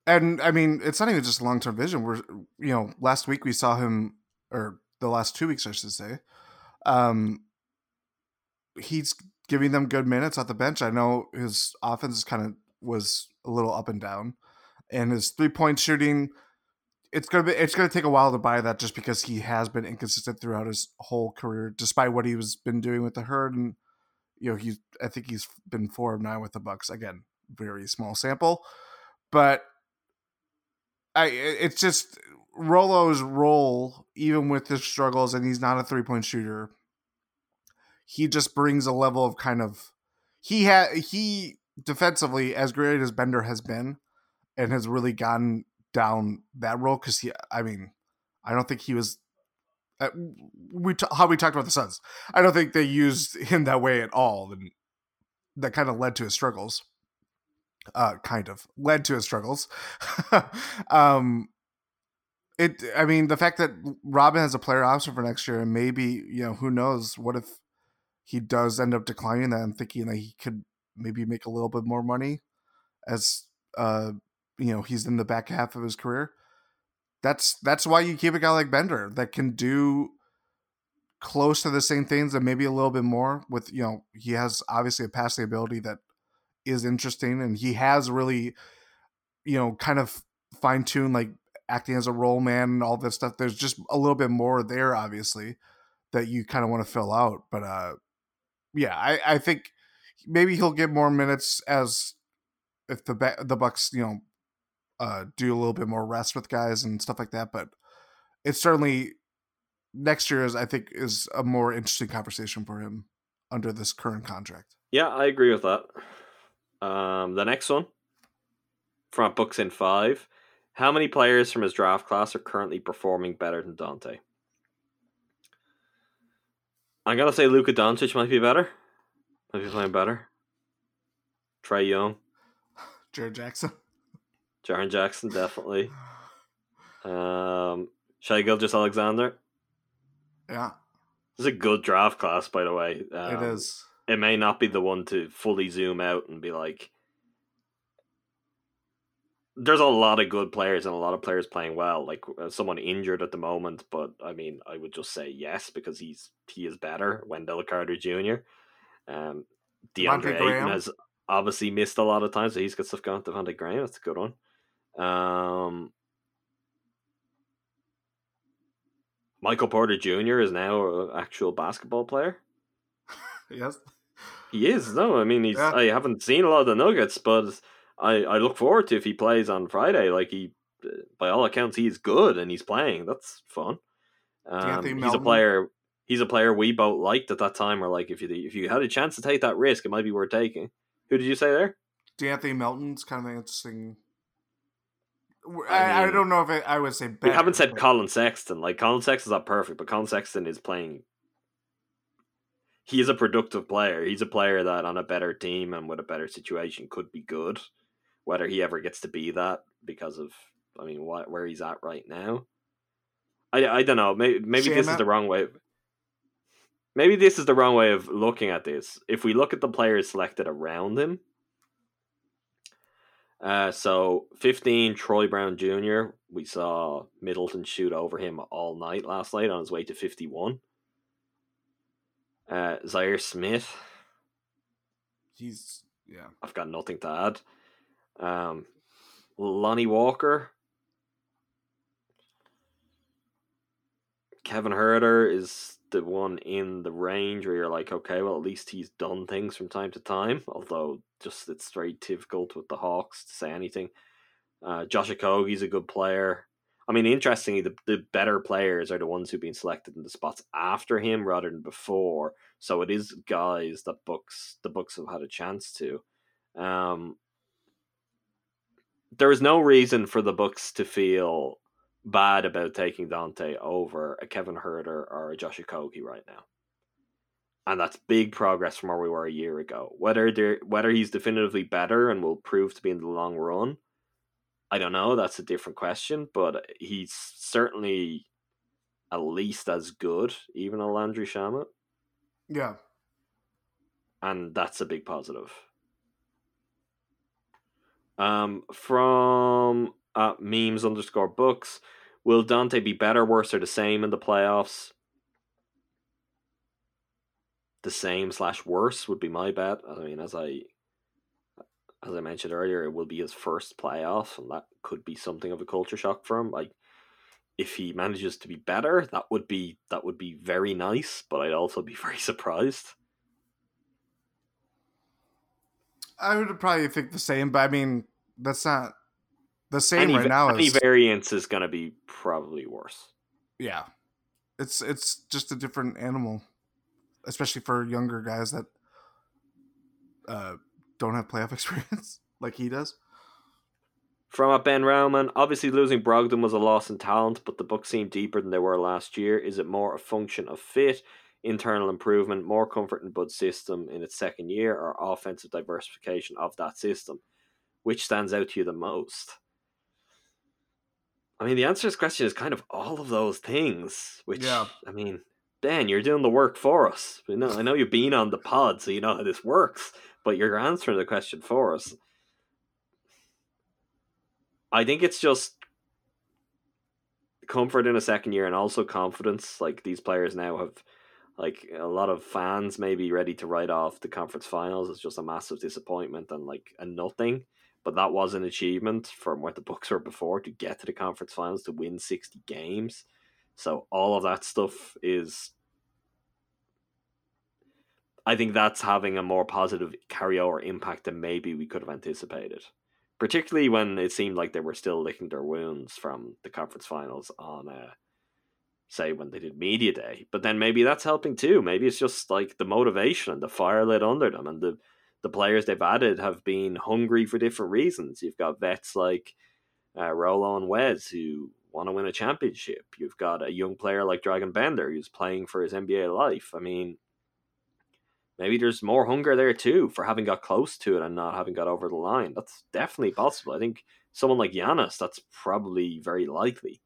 And I mean, it's not even just a long-term vision. Last week we saw him, or the last 2 weeks, I should say, he's giving them good minutes at the bench. I know his offense was a little up and down, and his 3-point shooting, it's gonna take a while to buy that just because he has been inconsistent throughout his whole career, despite what he's been doing with the herd. And I think he's been 4 of 9 with the Bucks. Again, very small sample, but it's just Rolo's role, even with his struggles, and he's not a 3-point shooter. He just brings a level of he defensively, as great as Bender has been and has really gotten down that role, because I don't think he was how we talked about the Suns. I don't think they used him that way at all, and that kind of led to his struggles. The fact that Robin has a player option for next year, and maybe, who knows, what if he does end up declining that and thinking that he could maybe make a little bit more money as, he's in the back half of his career. That's why you keep a guy like Bender that can do close to the same things and maybe a little bit more with, he has obviously a passing ability that is interesting, and he has really, kind of fine-tuned, like, acting as a role man and all this stuff. There's just a little bit more there, obviously, that you kind of want to fill out. But I think maybe he'll get more minutes as if the Bucks, do a little bit more rest with guys and stuff like that. But it's certainly next year is a more interesting conversation for him under this current contract. Yeah, I agree with that. The next one, Front Books in 5. How many players from his draft class are currently performing better than Dante? I'm going to say Luka Doncic might be better. Might be playing better. Trey Young. Jaron Jackson, definitely. Shai Gilgeous-Alexander. Yeah. This is a good draft class, by the way. It is. It may not be the one to fully zoom out and be like, there's a lot of good players and a lot of players playing well, like someone injured at the moment, but I would just say yes, because he is better. Wendell Carter Jr. DeAndre Ayton has obviously missed a lot of time, so he's got stuff going. Devontae Graham, that's a good one. Michael Porter Jr. is now an actual basketball player. Yes. He is. No, yeah. I haven't seen a lot of the Nuggets, but I look forward to if he plays on Friday. Like, he, by all accounts, he's good and he's playing. That's fun. He's a player we both liked at that time. Or like, if you had a chance to take that risk, it might be worth taking. Who did you say there? D'Anthony Melton's kind of an interesting. I don't know if I would say better. We haven't said Colin Sexton. Like, Colin Sexton's not perfect, but Colin Sexton is playing. He is a productive player. He's a player that on a better team and with a better situation could be good. Whether he ever gets to be that because of, where he's at right now. I don't know. Maybe this is the wrong way. Maybe this is the wrong way of looking at this. If we look at the players selected around him. So 15, Troy Brown Jr. We saw Middleton shoot over him all night last night on his way to 51. Zaire Smith. I've got nothing to add. Lonnie Walker. Kevin Herter is the one in the range where you're like, okay, well, at least he's done things from time to time, although just it's very difficult with the Hawks to say anything. Josh Okogie's a good player. Interestingly, the better players are the ones who've been selected in the spots after him rather than before. So it is guys that the Bucks have had a chance to. There is no reason for the Bucks to feel bad about taking Dante over a Kevin Herter or a Josh Okogie right now, and that's big progress from where we were a year ago. Whether he's definitively better and will prove to be in the long run, I don't know. That's a different question, but he's certainly at least as good, even a Landry Shamet. Yeah, and that's a big positive. From memes _books, will Dante be better, worse, or the same in the playoffs? The same /worse would be my bet. As I mentioned earlier, it will be his first playoff, and that could be something of a culture shock for him. Like, if he manages to be better, that would be very nice, but I'd also be very surprised. I would probably think the same, but that's not the same right now. Any variance is going to be probably worse. Yeah, it's just a different animal, especially for younger guys that don't have playoff experience like he does. From up Ben Rauman, obviously losing Brogdon was a loss in talent, but the Bucks seem deeper than they were last year. Is it more a function of fit, internal improvement, more comfort in Bud's system in its second year, or offensive diversification of that system? Which stands out to you the most? I mean, the answer to this question is kind of all of those things, which, yeah. I mean, Ben, you're doing the work for us. I know you've been on the pod, so you know how this works, but you're answering the question for us. I think it's just comfort in a second year and also confidence. Like, these players now have, like, a lot of fans maybe ready to write off the conference finals. It's just a massive disappointment and, like, a nothing. But that was an achievement from where the Bucks were before, to get to the conference finals, to win 60 games. So all of that stuff is... I think that's having a more positive carryover impact than maybe we could have anticipated. Particularly when it seemed like they were still licking their wounds from the conference finals on, say, when they did Media Day. But then maybe that's helping too. Maybe it's just like the motivation and the fire lit under them, and the players they've added have been hungry for different reasons. You've got vets like Rolo and Wes who want to win a championship. You've got a young player like Dragan Bender who's playing for his NBA life. I mean, maybe there's more hunger there too for having got close to it and not having got over the line. That's definitely possible. I think someone like Giannis, that's probably very likely.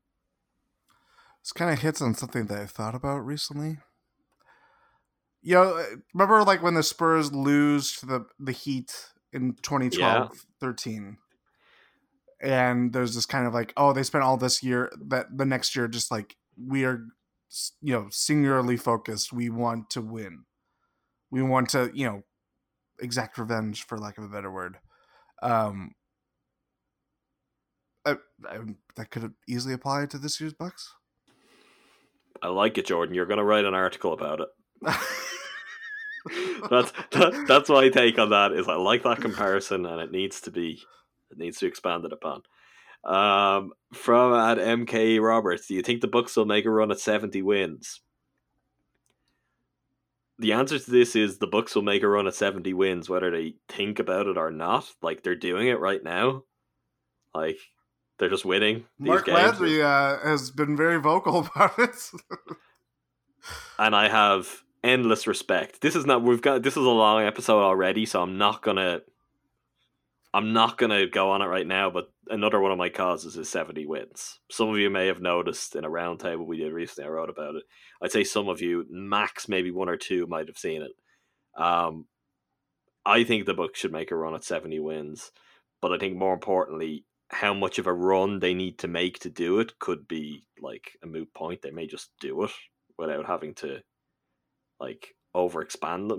This kind of hits on something that I thought about recently. You know, remember like when the Spurs lose to the Heat in 2012-13? Yeah. And there's this kind of like, oh, they spent all this year, that the next year just like, we are, you know, singularly focused. We want to win. We want to, you know, exact revenge, for lack of a better word. That could have easily applied to this year's Bucks. I like it, Jordan. You're going to write an article about it. That's my take on that. Is I like that comparison, and it needs to be expanded upon. From at MKE Roberts, do you think the Bucks will make a run at 70 wins? The answer to this is the Bucks will make a run at 70 wins, whether they think about it or not. Like, they're doing it right now. Like, they're just winning these Mark games. Ladley has been very vocal about it. And I have endless respect. This is a long episode already, so I'm not gonna go on it right now, but another one of my causes is 70 wins. Some of you may have noticed in a roundtable we did recently, I wrote about it. I'd say some of you, max maybe one or two, might have seen it. I think the Bucks should make a run at 70 wins, but I think more importantly, how much of a run they need to make to do it could be like a moot point. They may just do it without having to like overexert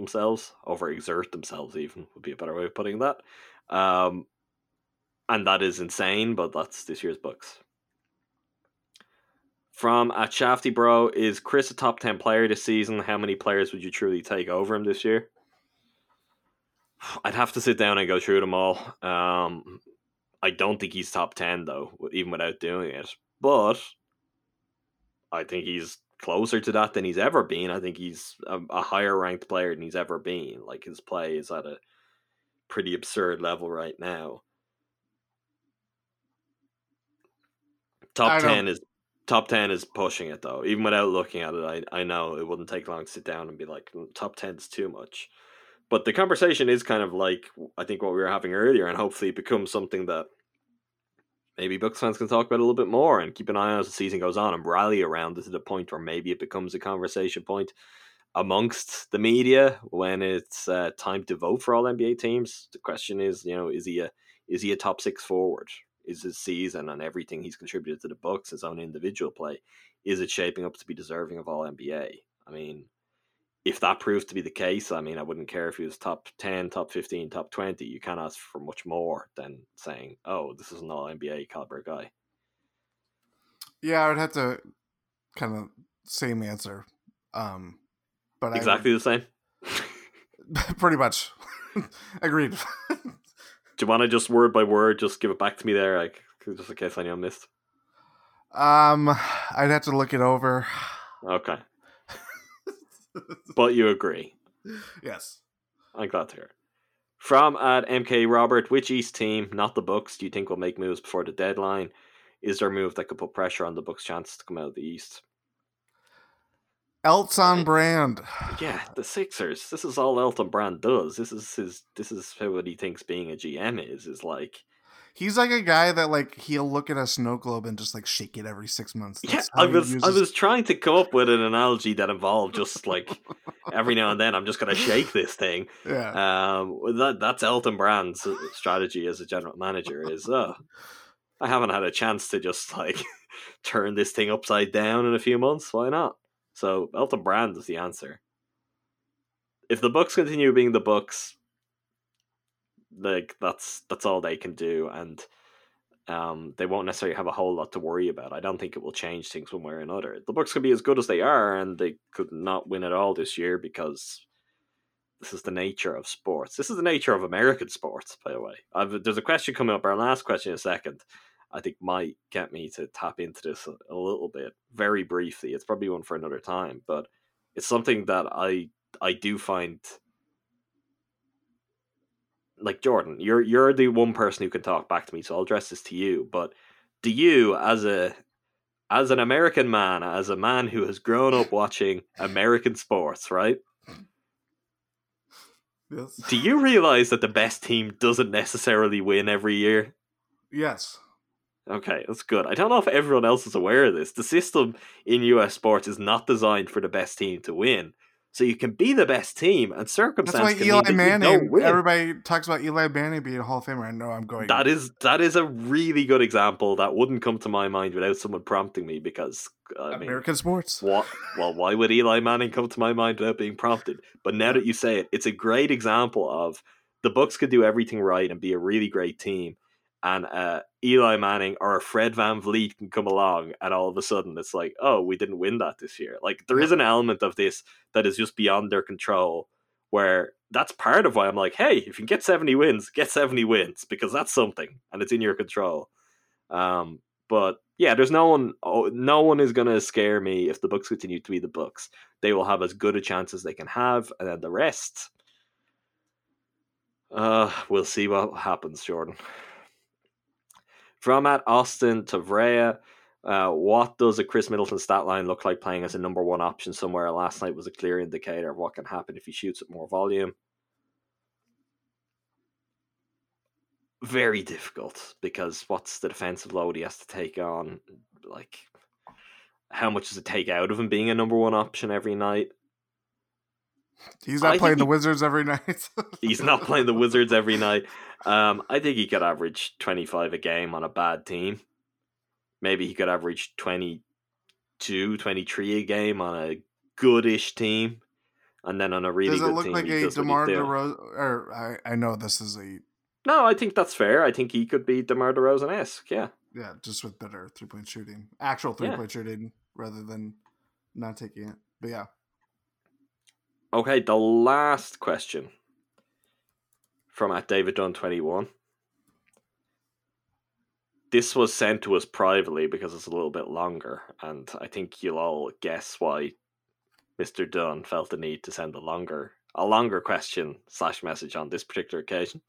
themselves, even would be a better way of putting that. And that is insane, but that's this year's Bucks. From at Shafty Bro, is Khris a top 10 player this season? How many players would you truly take over him this year? I'd have to sit down and go through them all. I don't think he's top 10 though, even without doing it, but I think he's closer to that than he's ever been. I think he's a higher ranked player than he's ever been. Like, his play is at a pretty absurd level right now. Top 10 is pushing it though. Even without looking at it, I know it wouldn't take long to sit down and be like, top 10's too much. But the conversation is kind of like, I think what we were having earlier, and hopefully it becomes something that maybe Bucks fans can talk about a little bit more and keep an eye on as the season goes on and rally around it to the point where maybe it becomes a conversation point amongst the media when it's time to vote for all NBA teams. The question is, you know, is he a top 6 forward? Is his season and everything he's contributed to the Bucks, his own individual play, is it shaping up to be deserving of all NBA? I mean, if that proves to be the case, I mean, I wouldn't care if he was top 10, top 15, top 20. You can't ask for much more than saying, oh, this is an all-NBA caliber guy. Yeah, I would have to kind of same answer. But exactly the same? Pretty much. Agreed. Do you want to just word by word, just give it back to me there, like, just in case I missed? I'd have to look it over. Okay. But you agree. Yes. I'm glad to hear. From at MK Robert, which East team, not the Bucks, do you think will make moves before the deadline? Is there a move that could put pressure on the Bucks' chances to come out of the East? Elton Brand. Yeah, the Sixers. This is all Elton Brand does. This is what he thinks being a GM is like. He's like a guy that, like, he'll look at a snow globe and just, like, shake it every 6 months. That's I was trying to come up with an analogy that involved just, like, every now and then I'm just going to shake this thing. Yeah. That's Elton Brand's strategy as a general manager is, I haven't had a chance to just, like, turn this thing upside down in a few months. Why not? So Elton Brand is the answer. If the Bucks continue being the Bucks, like that's all they can do, and they won't necessarily have a whole lot to worry about. I don't think it will change things one way or another. The Bucks could be as good as they are, and they could not win at all this year because this is the nature of sports. This is the nature of American sports, by the way. There's a question coming up, our last question in a second, I think might get me to tap into this a little bit, very briefly. It's probably one for another time, but it's something that I do find. Like, Jordan, you're the one person who can talk back to me, so I'll address this to you. But do you, as an American man, as a man who has grown up watching American sports, right? Yes. Do you realize that the best team doesn't necessarily win every year? Yes. Okay, that's good. I don't know if everyone else is aware of this. The system in US sports is not designed for the best team to win. So you can be the best team, and circumstances can mean that you don't win. Everybody talks about Eli Manning being a Hall of Famer. I know I'm going. That is a really good example that wouldn't come to my mind without someone prompting me, because American sports. Well, why would Eli Manning come to my mind without being prompted? But now that you say it, it's a great example of the Bucks could do everything right and be a really great team, and Eli Manning or a Fred Van Vliet can come along, and all of a sudden it's like, oh, we didn't win that this year. Like, there is an element of this that is just beyond their control, where that's part of why I'm like, hey, if you can get 70 wins, because that's something, and it's in your control. But yeah, there's no one is going to scare me if the Bucks continue to be the Bucks. They will have as good a chance as they can have, and then the rest, we'll see what happens, Jordan. From at Austin to Vrea, what does a Khris Middleton stat line look like playing as a number one option somewhere? Last night was a clear indicator of what can happen if he shoots at more volume. Very difficult, because what's the defensive load he has to take on? Like, how much does it take out of him being a number one option every night? He's not playing the Wizards every night. He's not playing the Wizards every night. I think he could average 25 a game on a bad team. Maybe he could average 22, 23 a game on a goodish team. And then on a really good team. Does it look like a DeMar DeRozan? Or I know this is a... No, I think that's fair. I think he could be DeMar DeRozan-esque, yeah. Yeah, just with better three-point shooting. Actual three-point shooting rather than not taking it. But yeah. Okay, the last question from @DavidDunn21. This was sent to us privately because it's a little bit longer, and I think you'll all guess why Mr. Dunn felt the need to send a longer question / message on this particular occasion.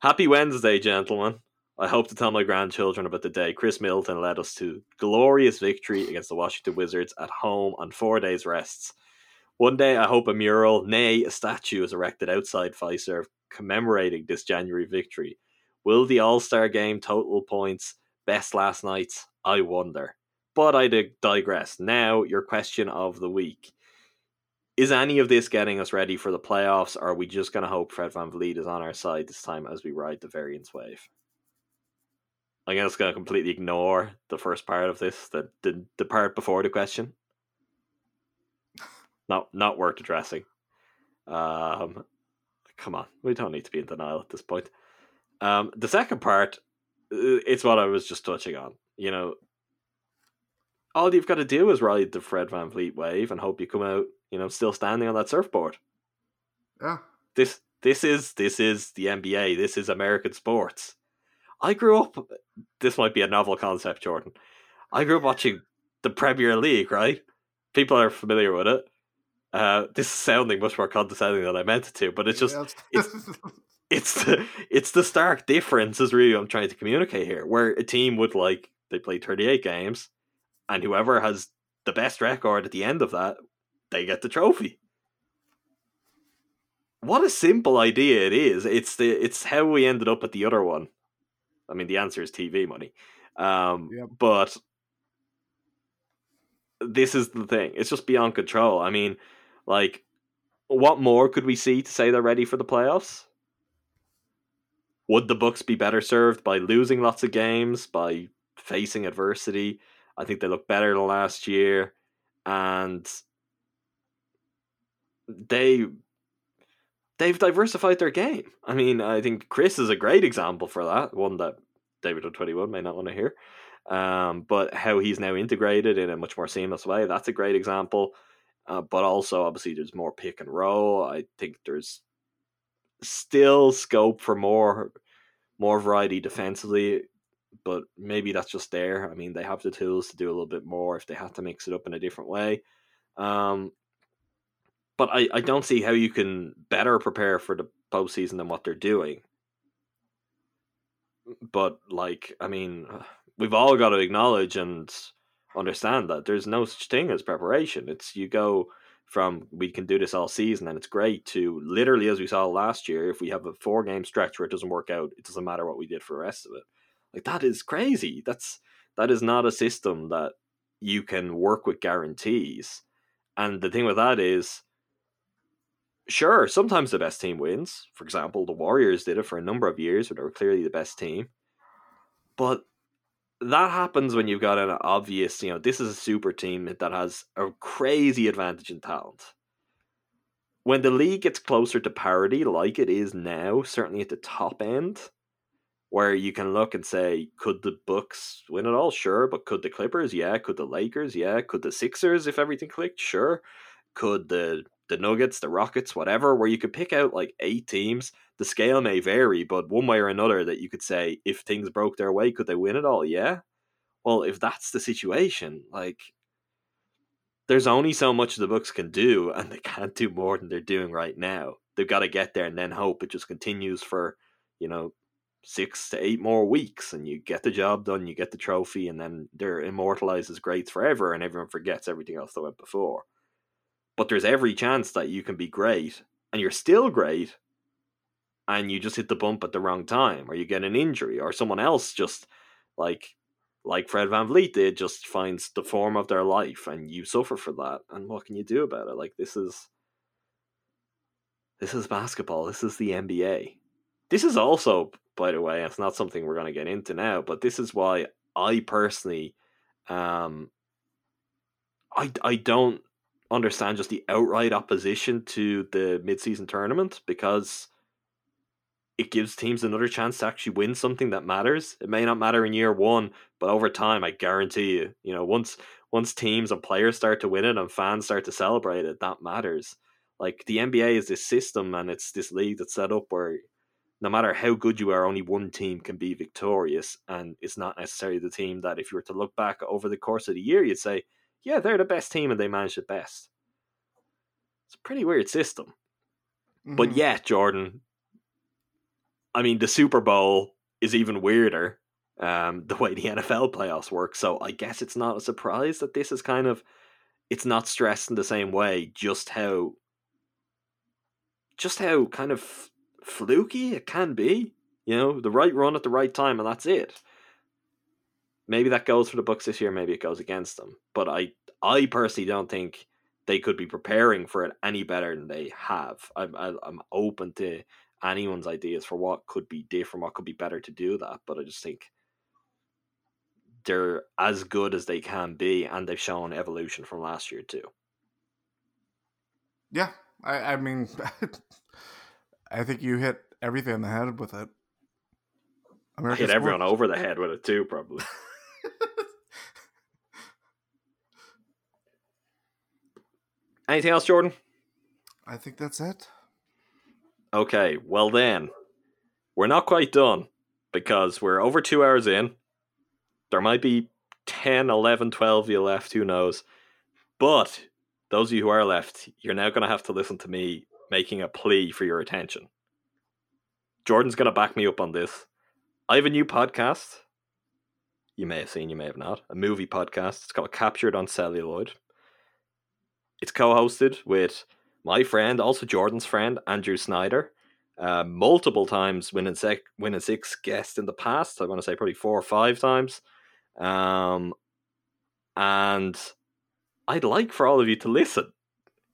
Happy Wednesday, gentlemen. I hope to tell my grandchildren about the day Khris Middleton led us to glorious victory against the Washington Wizards at home on 4 days' rests. One day, I hope a mural, nay, a statue, is erected outside Fiserv commemorating this January victory. Will the All-Star game total points best last night's? I wonder. But I digress. Now, your question of the week. Is any of this getting us ready for the playoffs, or are we just going to hope Fred VanVleet is on our side this time as we ride the variance wave? I'm just going to completely ignore the first part of this, the part before the question. Not worth addressing. Come on, we don't need to be in denial at this point. The second part, it's what I was just touching on. You know, all you've got to do is ride the Fred VanVleet wave and hope you come out, you know, still standing on that surfboard. Yeah. This is the NBA. This is American sports. I grew up. This might be a novel concept, Jordan. I grew up watching the Premier League. Right, people are familiar with it. This is sounding much more condescending than I meant it to, but it's just it's It's the stark difference is really what I'm trying to communicate here, where a team would, like, they play 38 games, and whoever has the best record at the end of that, they get the trophy. What a simple idea it is. It's how we ended up at the other one. I mean, the answer is TV money. Yep. But this is the thing. It's just beyond control. I mean, like, what more could we see to say they're ready for the playoffs? Would the Bucks be better served by losing lots of games, by facing adversity? I think they look better than last year. And they've diversified their game. I mean, I think Khris is a great example for that, one that David O21 may not want to hear. But how he's now integrated in a much more seamless way, that's a great example. But also, obviously, there's more pick and roll. I think there's still scope for more variety defensively, but maybe that's just there. I mean, they have the tools to do a little bit more if they have to mix it up in a different way. But I don't see how you can better prepare for the postseason than what they're doing. But, like, I mean, we've all got to acknowledge and understand that there's no such thing as preparation. It's you go from we can do this all season and it's great to literally, as we saw last year, if we have a 4-game stretch where it doesn't work out, it doesn't matter what we did for the rest of it. Like, that is crazy. That is not a system that you can work with guarantees. And the thing with that is, sure, sometimes the best team wins. For example, the Warriors did it for a number of years when they were clearly the best team. But that happens when you've got an obvious, you know, this is a super team that has a crazy advantage in talent. When the league gets closer to parity, like it is now, certainly at the top end, where you can look and say, could the Bucks win it all? Sure. But could the Clippers? Yeah. Could the Lakers? Yeah. Could the Sixers, if everything clicked? Sure. Could the Nuggets, the Rockets, whatever, where you could pick out like 8 teams. The scale may vary, but one way or another that you could say, if things broke their way, could they win it all? Yeah. Well, if that's the situation, like, there's only so much the Bucks can do, and they can't do more than they're doing right now. They've got to get there and then hope it just continues for, you know, 6 to 8 more weeks, and you get the job done, you get the trophy, and then they're immortalized as greats forever, and everyone forgets everything else that went before. But there's every chance that you can be great, and you're still great, and you just hit the bump at the wrong time, or you get an injury, or someone else just, like Fred Van Vliet did, just finds the form of their life, and you suffer for that. And what can you do about it? Like, this is basketball. This is the NBA. This is also, by the way, it's not something we're going to get into now, but this is why I personally, I don't understand just the outright opposition to the mid-season tournament, because it gives teams another chance to actually win something that matters. It may not matter in year one, but over time, I guarantee you, you know, once teams and players start to win it and fans start to celebrate it, that matters. Like, the NBA is this system, and it's this league that's set up where no matter how good you are, only one team can be victorious, and it's not necessarily the team that if you were to look back over the course of the year, you'd say, yeah, they're the best team and they managed it best. It's a pretty weird system. Mm-hmm. But yeah, Jordan, I mean, the Super Bowl is even weirder, the way the NFL playoffs work. So I guess it's not a surprise that this is kind of, it's not stressed in the same way, just how kind of fluky it can be. You know, the right run at the right time, and that's it. Maybe that goes for the Bucks this year, maybe it goes against them. But I personally don't think they could be preparing for it any better than they have. I'm open to anyone's ideas for what could be different, what could be better to do that. But I just think they're as good as they can be, and they've shown evolution from last year too. Yeah, I mean, I think you hit everything on the head with it. America's hit everyone over the head with it too, probably. Anything else, Jordan? I think that's it. Okay, well then, we're not quite done, because we're over 2 hours in. There might be 10, 11, 12 of you left, who knows. But those of you who are left, you're now going to have to listen to me making a plea for your attention. Jordan's going to back me up on this. I have a new podcast. You may have seen, you may have not. A movie podcast. It's called Captured on Celluloid. It's co-hosted with my friend, also Jordan's friend, Andrew Snyder. Multiple times Win and Six guest in the past. I want to say probably 4 or 5 times. And I'd like for all of you to listen.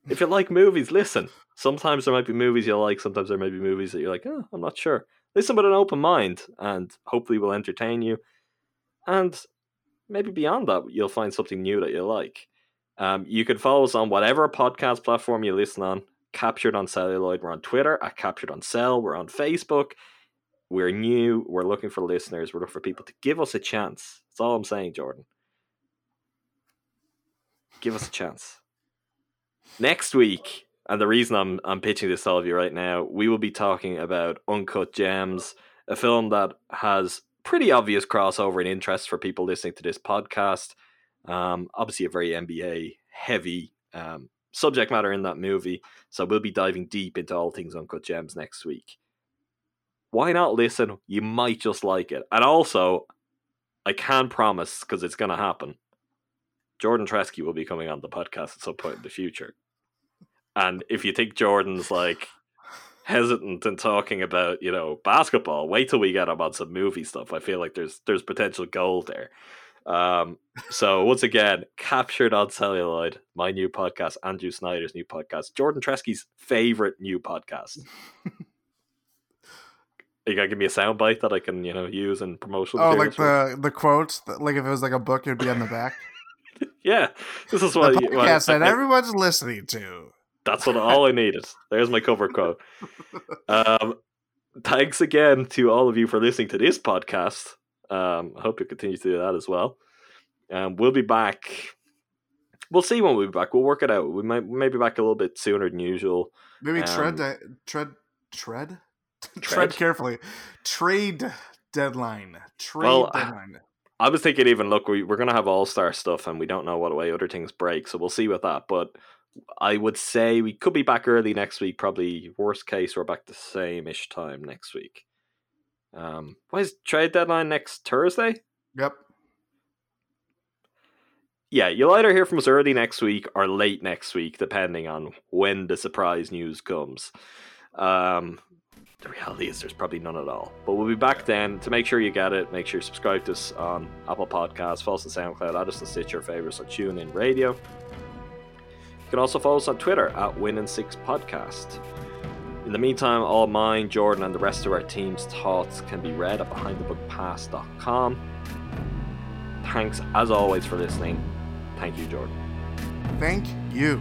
If you like movies, listen. Sometimes there might be movies you like. Sometimes there may be movies that you're like, oh, I'm not sure. Listen with an open mind, and hopefully we'll entertain you. And maybe beyond that, you'll find something new that you like. You can follow us on whatever podcast platform you listen on. Captured on Celluloid. We're on Twitter at Captured on Cell. We're on Facebook. We're new. We're looking for listeners. We're looking for people to give us a chance. That's all I'm saying, Jordan. Give us a chance. Next week, and the reason I'm pitching this to all of you right now, we will be talking about Uncut Gems, a film that has pretty obvious crossover and interest for people listening to this podcast. Obviously a very NBA heavy subject matter in that movie, so we'll be diving deep into all things Uncut Gems next week. Why not listen? You might just like it. And also, I can promise, because it's going to happen, Jordan Tresky will be coming on the podcast at some point in the future. And if you think Jordan's like hesitant in talking about, you know, basketball, wait till we get him on some movie stuff. I feel like there's potential gold there. So once again, Captured on Celluloid, my new podcast, Andrew Snyder's new podcast, Jordan Tresky's favorite new podcast. You gotta give me a soundbite that I can, you know, use in promotional. Oh, like the quotes, like if it was like a book, it'd be on the back. Yeah, this is what the podcast that everyone's listening to. That's what all I needed. There's my cover quote. Thanks again to all of you for listening to this podcast. I hope you continue to do that as well. We'll be back. We'll see when we'll be back. We'll work it out. We may be back a little bit sooner than usual. Maybe tread carefully. Trade deadline. I was thinking even, look, we're going to have all-star stuff and we don't know what way other things break. So we'll see with that. But I would say we could be back early next week. Probably worst case, we're back the same-ish time next week. Why is trade deadline next Thursday? Yep. Yeah, you'll either hear from us early next week or late next week, depending on when the surprise news comes. The reality is there's probably none at all. But we'll be back then. To make sure you get it, make sure you subscribe to us on Apple Podcasts, follow us on SoundCloud, add us on Stitcher, favorites on TuneIn Radio. You can also follow us on Twitter at WinAndSixPodcast. In the meantime, all mine, Jordan, and the rest of our team's thoughts can be read at BehindTheBookPass.com. Thanks, as always, for listening. Thank you, Jordan. Thank you.